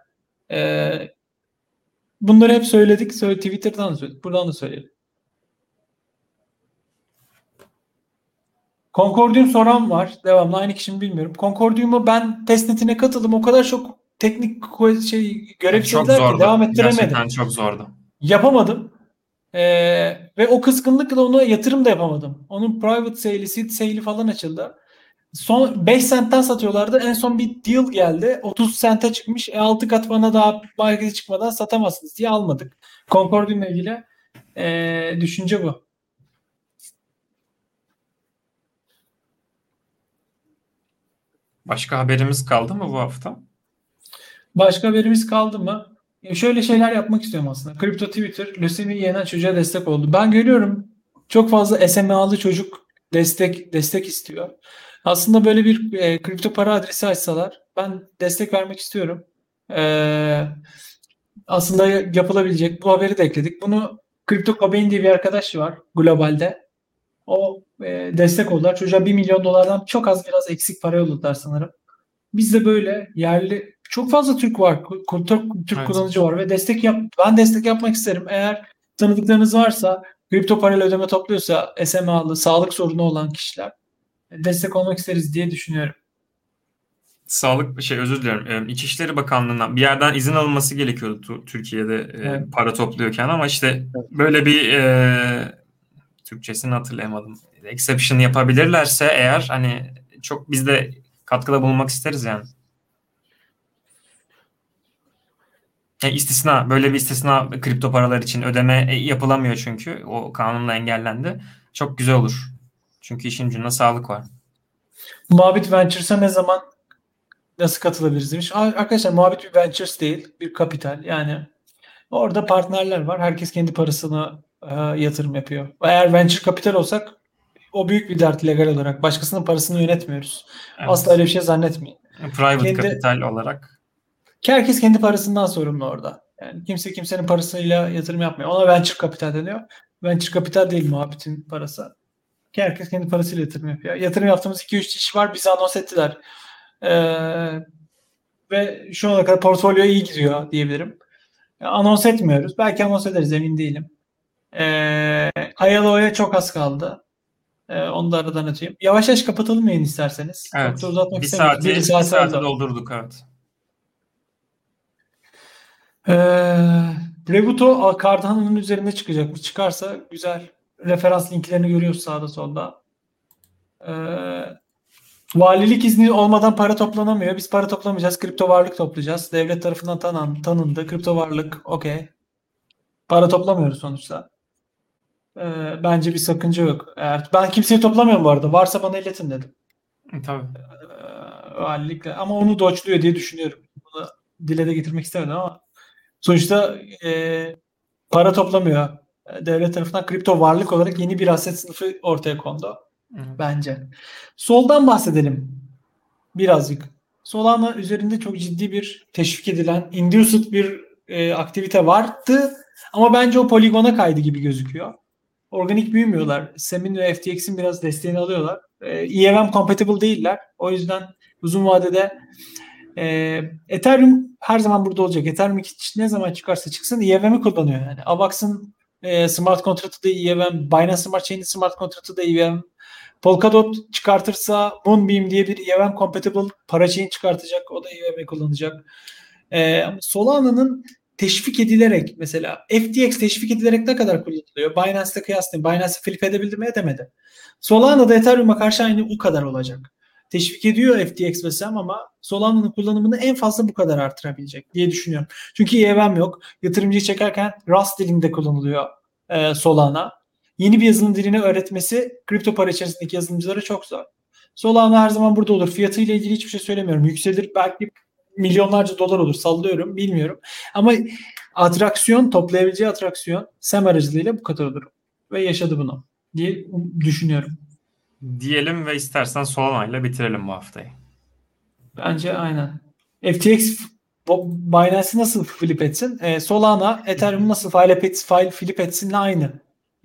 Eee Bunları hep söyledik. Söyle, Twitter'dan da söyledik. Buradan da söyleyelim. Concordium soran var. Devamlı aynı kişi mi bilmiyorum. Concordium'u ben testnetine katıldım. O kadar çok teknik şey görev istediler ki devam ettiremedim. Gerçekten çok zordu. Yapamadım. Ee, ve o kıskınlıkla ona yatırım da yapamadım. Onun private sale'i, seed sale'i falan açıldı. Son beş centten satıyorlardı. En son bir deal geldi. otuz cent'e çıkmış. E altı kat bana daha markete çıkmadan satamazsınız diye almadık. Concordium'la ilgili ee, düşünce bu. Başka haberimiz kaldı mı bu hafta? Başka haberimiz kaldı mı? E şöyle şeyler yapmak istiyorum aslında. Kripto Twitter lösemiyi yenen çocuğa destek oldu. Ben görüyorum çok fazla S M A'lı çocuk destek destek istiyor. Aslında böyle bir e, kripto para adresi açsalar ben destek vermek istiyorum. Ee, aslında yapılabilecek. Bu haberi de ekledik. Bunu Kripto Cobain diye bir arkadaş var globalde. O e, destek oldular. Çocuğa bir milyon dolardan çok az biraz eksik para yolladılar sanırım. Biz de böyle yerli çok fazla Türk var. Türk, Türk evet. kullanıcı var ve destek yap. Ben destek yapmak isterim. Eğer tanıdıklarınız varsa kripto parayla ödeme topluyorsa S M A'lı sağlık sorunu olan kişiler destek olmak isteriz diye düşünüyorum. Sağlık şey özür dilerim. İçişleri Bakanlığı'ndan bir yerden izin alınması gerekiyordu Türkiye'de evet. para topluyorken ama işte böyle bir e, Türkçesini hatırlayamadım. Exception yapabilirlerse eğer hani çok biz de katkıda bulunmak isteriz yani. Yani istisna böyle bir istisna kripto paralar için ödeme yapılamıyor çünkü o kanunla engellendi. Çok güzel olur. Çünkü işin ucunda sağlık var. Muhabit Ventures'a ne zaman nasıl katılabiliriz demiş. Arkadaşlar Muhabit bir Ventures değil. Bir kapital. Yani orada partnerler var. Herkes kendi parasına e, yatırım yapıyor. Eğer venture kapital olsak o büyük bir dert legal olarak. Başkasının parasını yönetmiyoruz. Evet. Asla öyle bir şey zannetmeyin. Private kendi, kapital olarak. Herkes kendi parasından sorumlu orada. Yani kimse kimsenin parasıyla yatırım yapmıyor. Ona venture capital deniyor. Venture capital değil muhabbetin parası. Herkes kendi parasıyla yatırım yapıyor. Yatırım yaptığımız iki üç iş var. Bizi anons ettiler. Ee, ve şu ana kadar portfolyo iyi gidiyor diyebilirim. Anons etmiyoruz. Belki anons ederiz, emin değilim. Ee, I L O'ya çok az kaldı. Ee, onu da aradan açayım. Yavaş yavaş kapatalım yayın isterseniz. Evet. Uzatmak bir saati, bir saati, saati doldurduk. Evet. Ee, Rebuto Cardano'nun üzerinde çıkacak mı? Çıkarsa güzel. Referans linklerini görüyoruz sağda solda. Ee, valilik izni olmadan para toplanamıyor. Biz para toplamayacağız. Kripto varlık toplayacağız. Devlet tarafından tanan, tanındı. Kripto varlık okey. Para toplamıyoruz sonuçta. Ee, bence bir sakınca yok. Eğer, ben kimseyi toplamıyorum bu arada. Varsa bana iletin dedim. E, tabii. Ee, valilikle. Ama onu doçluyor diye düşünüyorum. Bunu dile de getirmek istemedim ama sonuçta e, para toplamıyor. Devlet tarafından kripto varlık olarak yeni bir aset sınıfı ortaya kondu. Hı. Bence. Soldan bahsedelim. Birazcık. Solana üzerinde çok ciddi bir teşvik edilen, induced bir e, aktivite vardı. Ama bence o Polygon'a kaydı gibi gözüküyor. Organik büyümüyorlar. S E M'in ve F T X'in biraz desteğini alıyorlar. E, E V M compatible değiller. O yüzden uzun vadede e, Ethereum her zaman burada olacak. Ethereum ne zaman çıkarsa çıksın E V M'i kullanıyor. Yani Avax'ın smart kontratı da E V M, Binance Smart Chain'in smart kontratı da E V M. Polkadot çıkartırsa Moonbeam diye bir E V M compatible parachain çıkartacak. O da E V M kullanacak. Ee, Solana'nın teşvik edilerek mesela F T X teşvik edilerek ne kadar kullanılıyor? Binance'la kıyaslayayım. Binance'ı flip edebildi mi? Edemedi. Solana'da Ethereum'a karşı aynı bu kadar olacak. Teşvik ediyor F T X ve S E M ama Solana'nın kullanımını en fazla bu kadar artırabilecek diye düşünüyorum. Çünkü E V M yok. Yatırımcıyı çekerken Rust dilinde kullanılıyor e, Solana. Yeni bir yazılım dilini öğretmesi kripto para içerisindeki yazılımcılara çok zor. Solana her zaman burada olur. Fiyatıyla ilgili hiçbir şey söylemiyorum. Yükselir belki milyonlarca dolar olur. Sallıyorum, bilmiyorum. Ama atraksiyon, toplayabileceği atraksiyon S E M aracılığıyla bu kadar olur. Ve yaşadı bunu diye düşünüyorum. Diyelim ve istersen Solana'yla bitirelim bu haftayı. Bence aynen. F T X Binance'ı nasıl flip etsin? Ee, Solana, Ethereum nasıl file, file flip etsinle aynı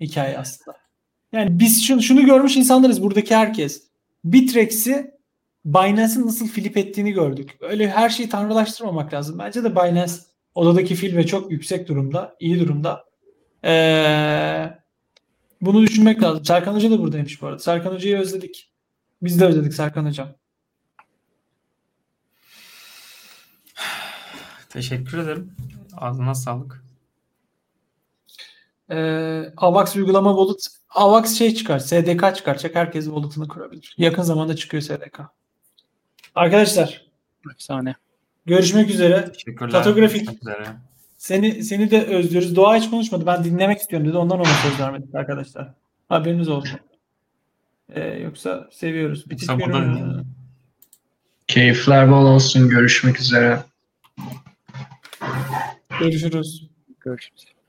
hikaye aslında. Yani biz şunu, şunu görmüş insanlarız buradaki herkes. Bitrex'i Binance'ın nasıl flip ettiğini gördük. Öyle her şeyi tanrılaştırmamak lazım. Bence de Binance odadaki fil ve çok yüksek durumda, iyi durumda. Eee Bunu düşünmek lazım. Serkan Hoca da buradaymış bu arada. Serkan Hoca'yı özledik. Biz de özledik Serkan Hocam. Teşekkür ederim. Ağzına sağlık. Ee, Avax uygulama wallet. Avax şey çıkar. S D K çıkaracak. Herkes wallet'ını kurabilir. Yakın zamanda çıkıyor S D K. Arkadaşlar. Efsane. Görüşmek üzere. Teşekkürler. Datografik. Seni seni de özlüyoruz. Doğa hiç konuşmadı. Ben dinlemek istiyorum dedi. Ondan ona söz vermedik arkadaşlar. Haberiniz olsun. Ee, yoksa seviyoruz. Bitik bir ürün. Keyifler bol olsun. Görüşmek üzere. Görüşürüz. Görüşürüz.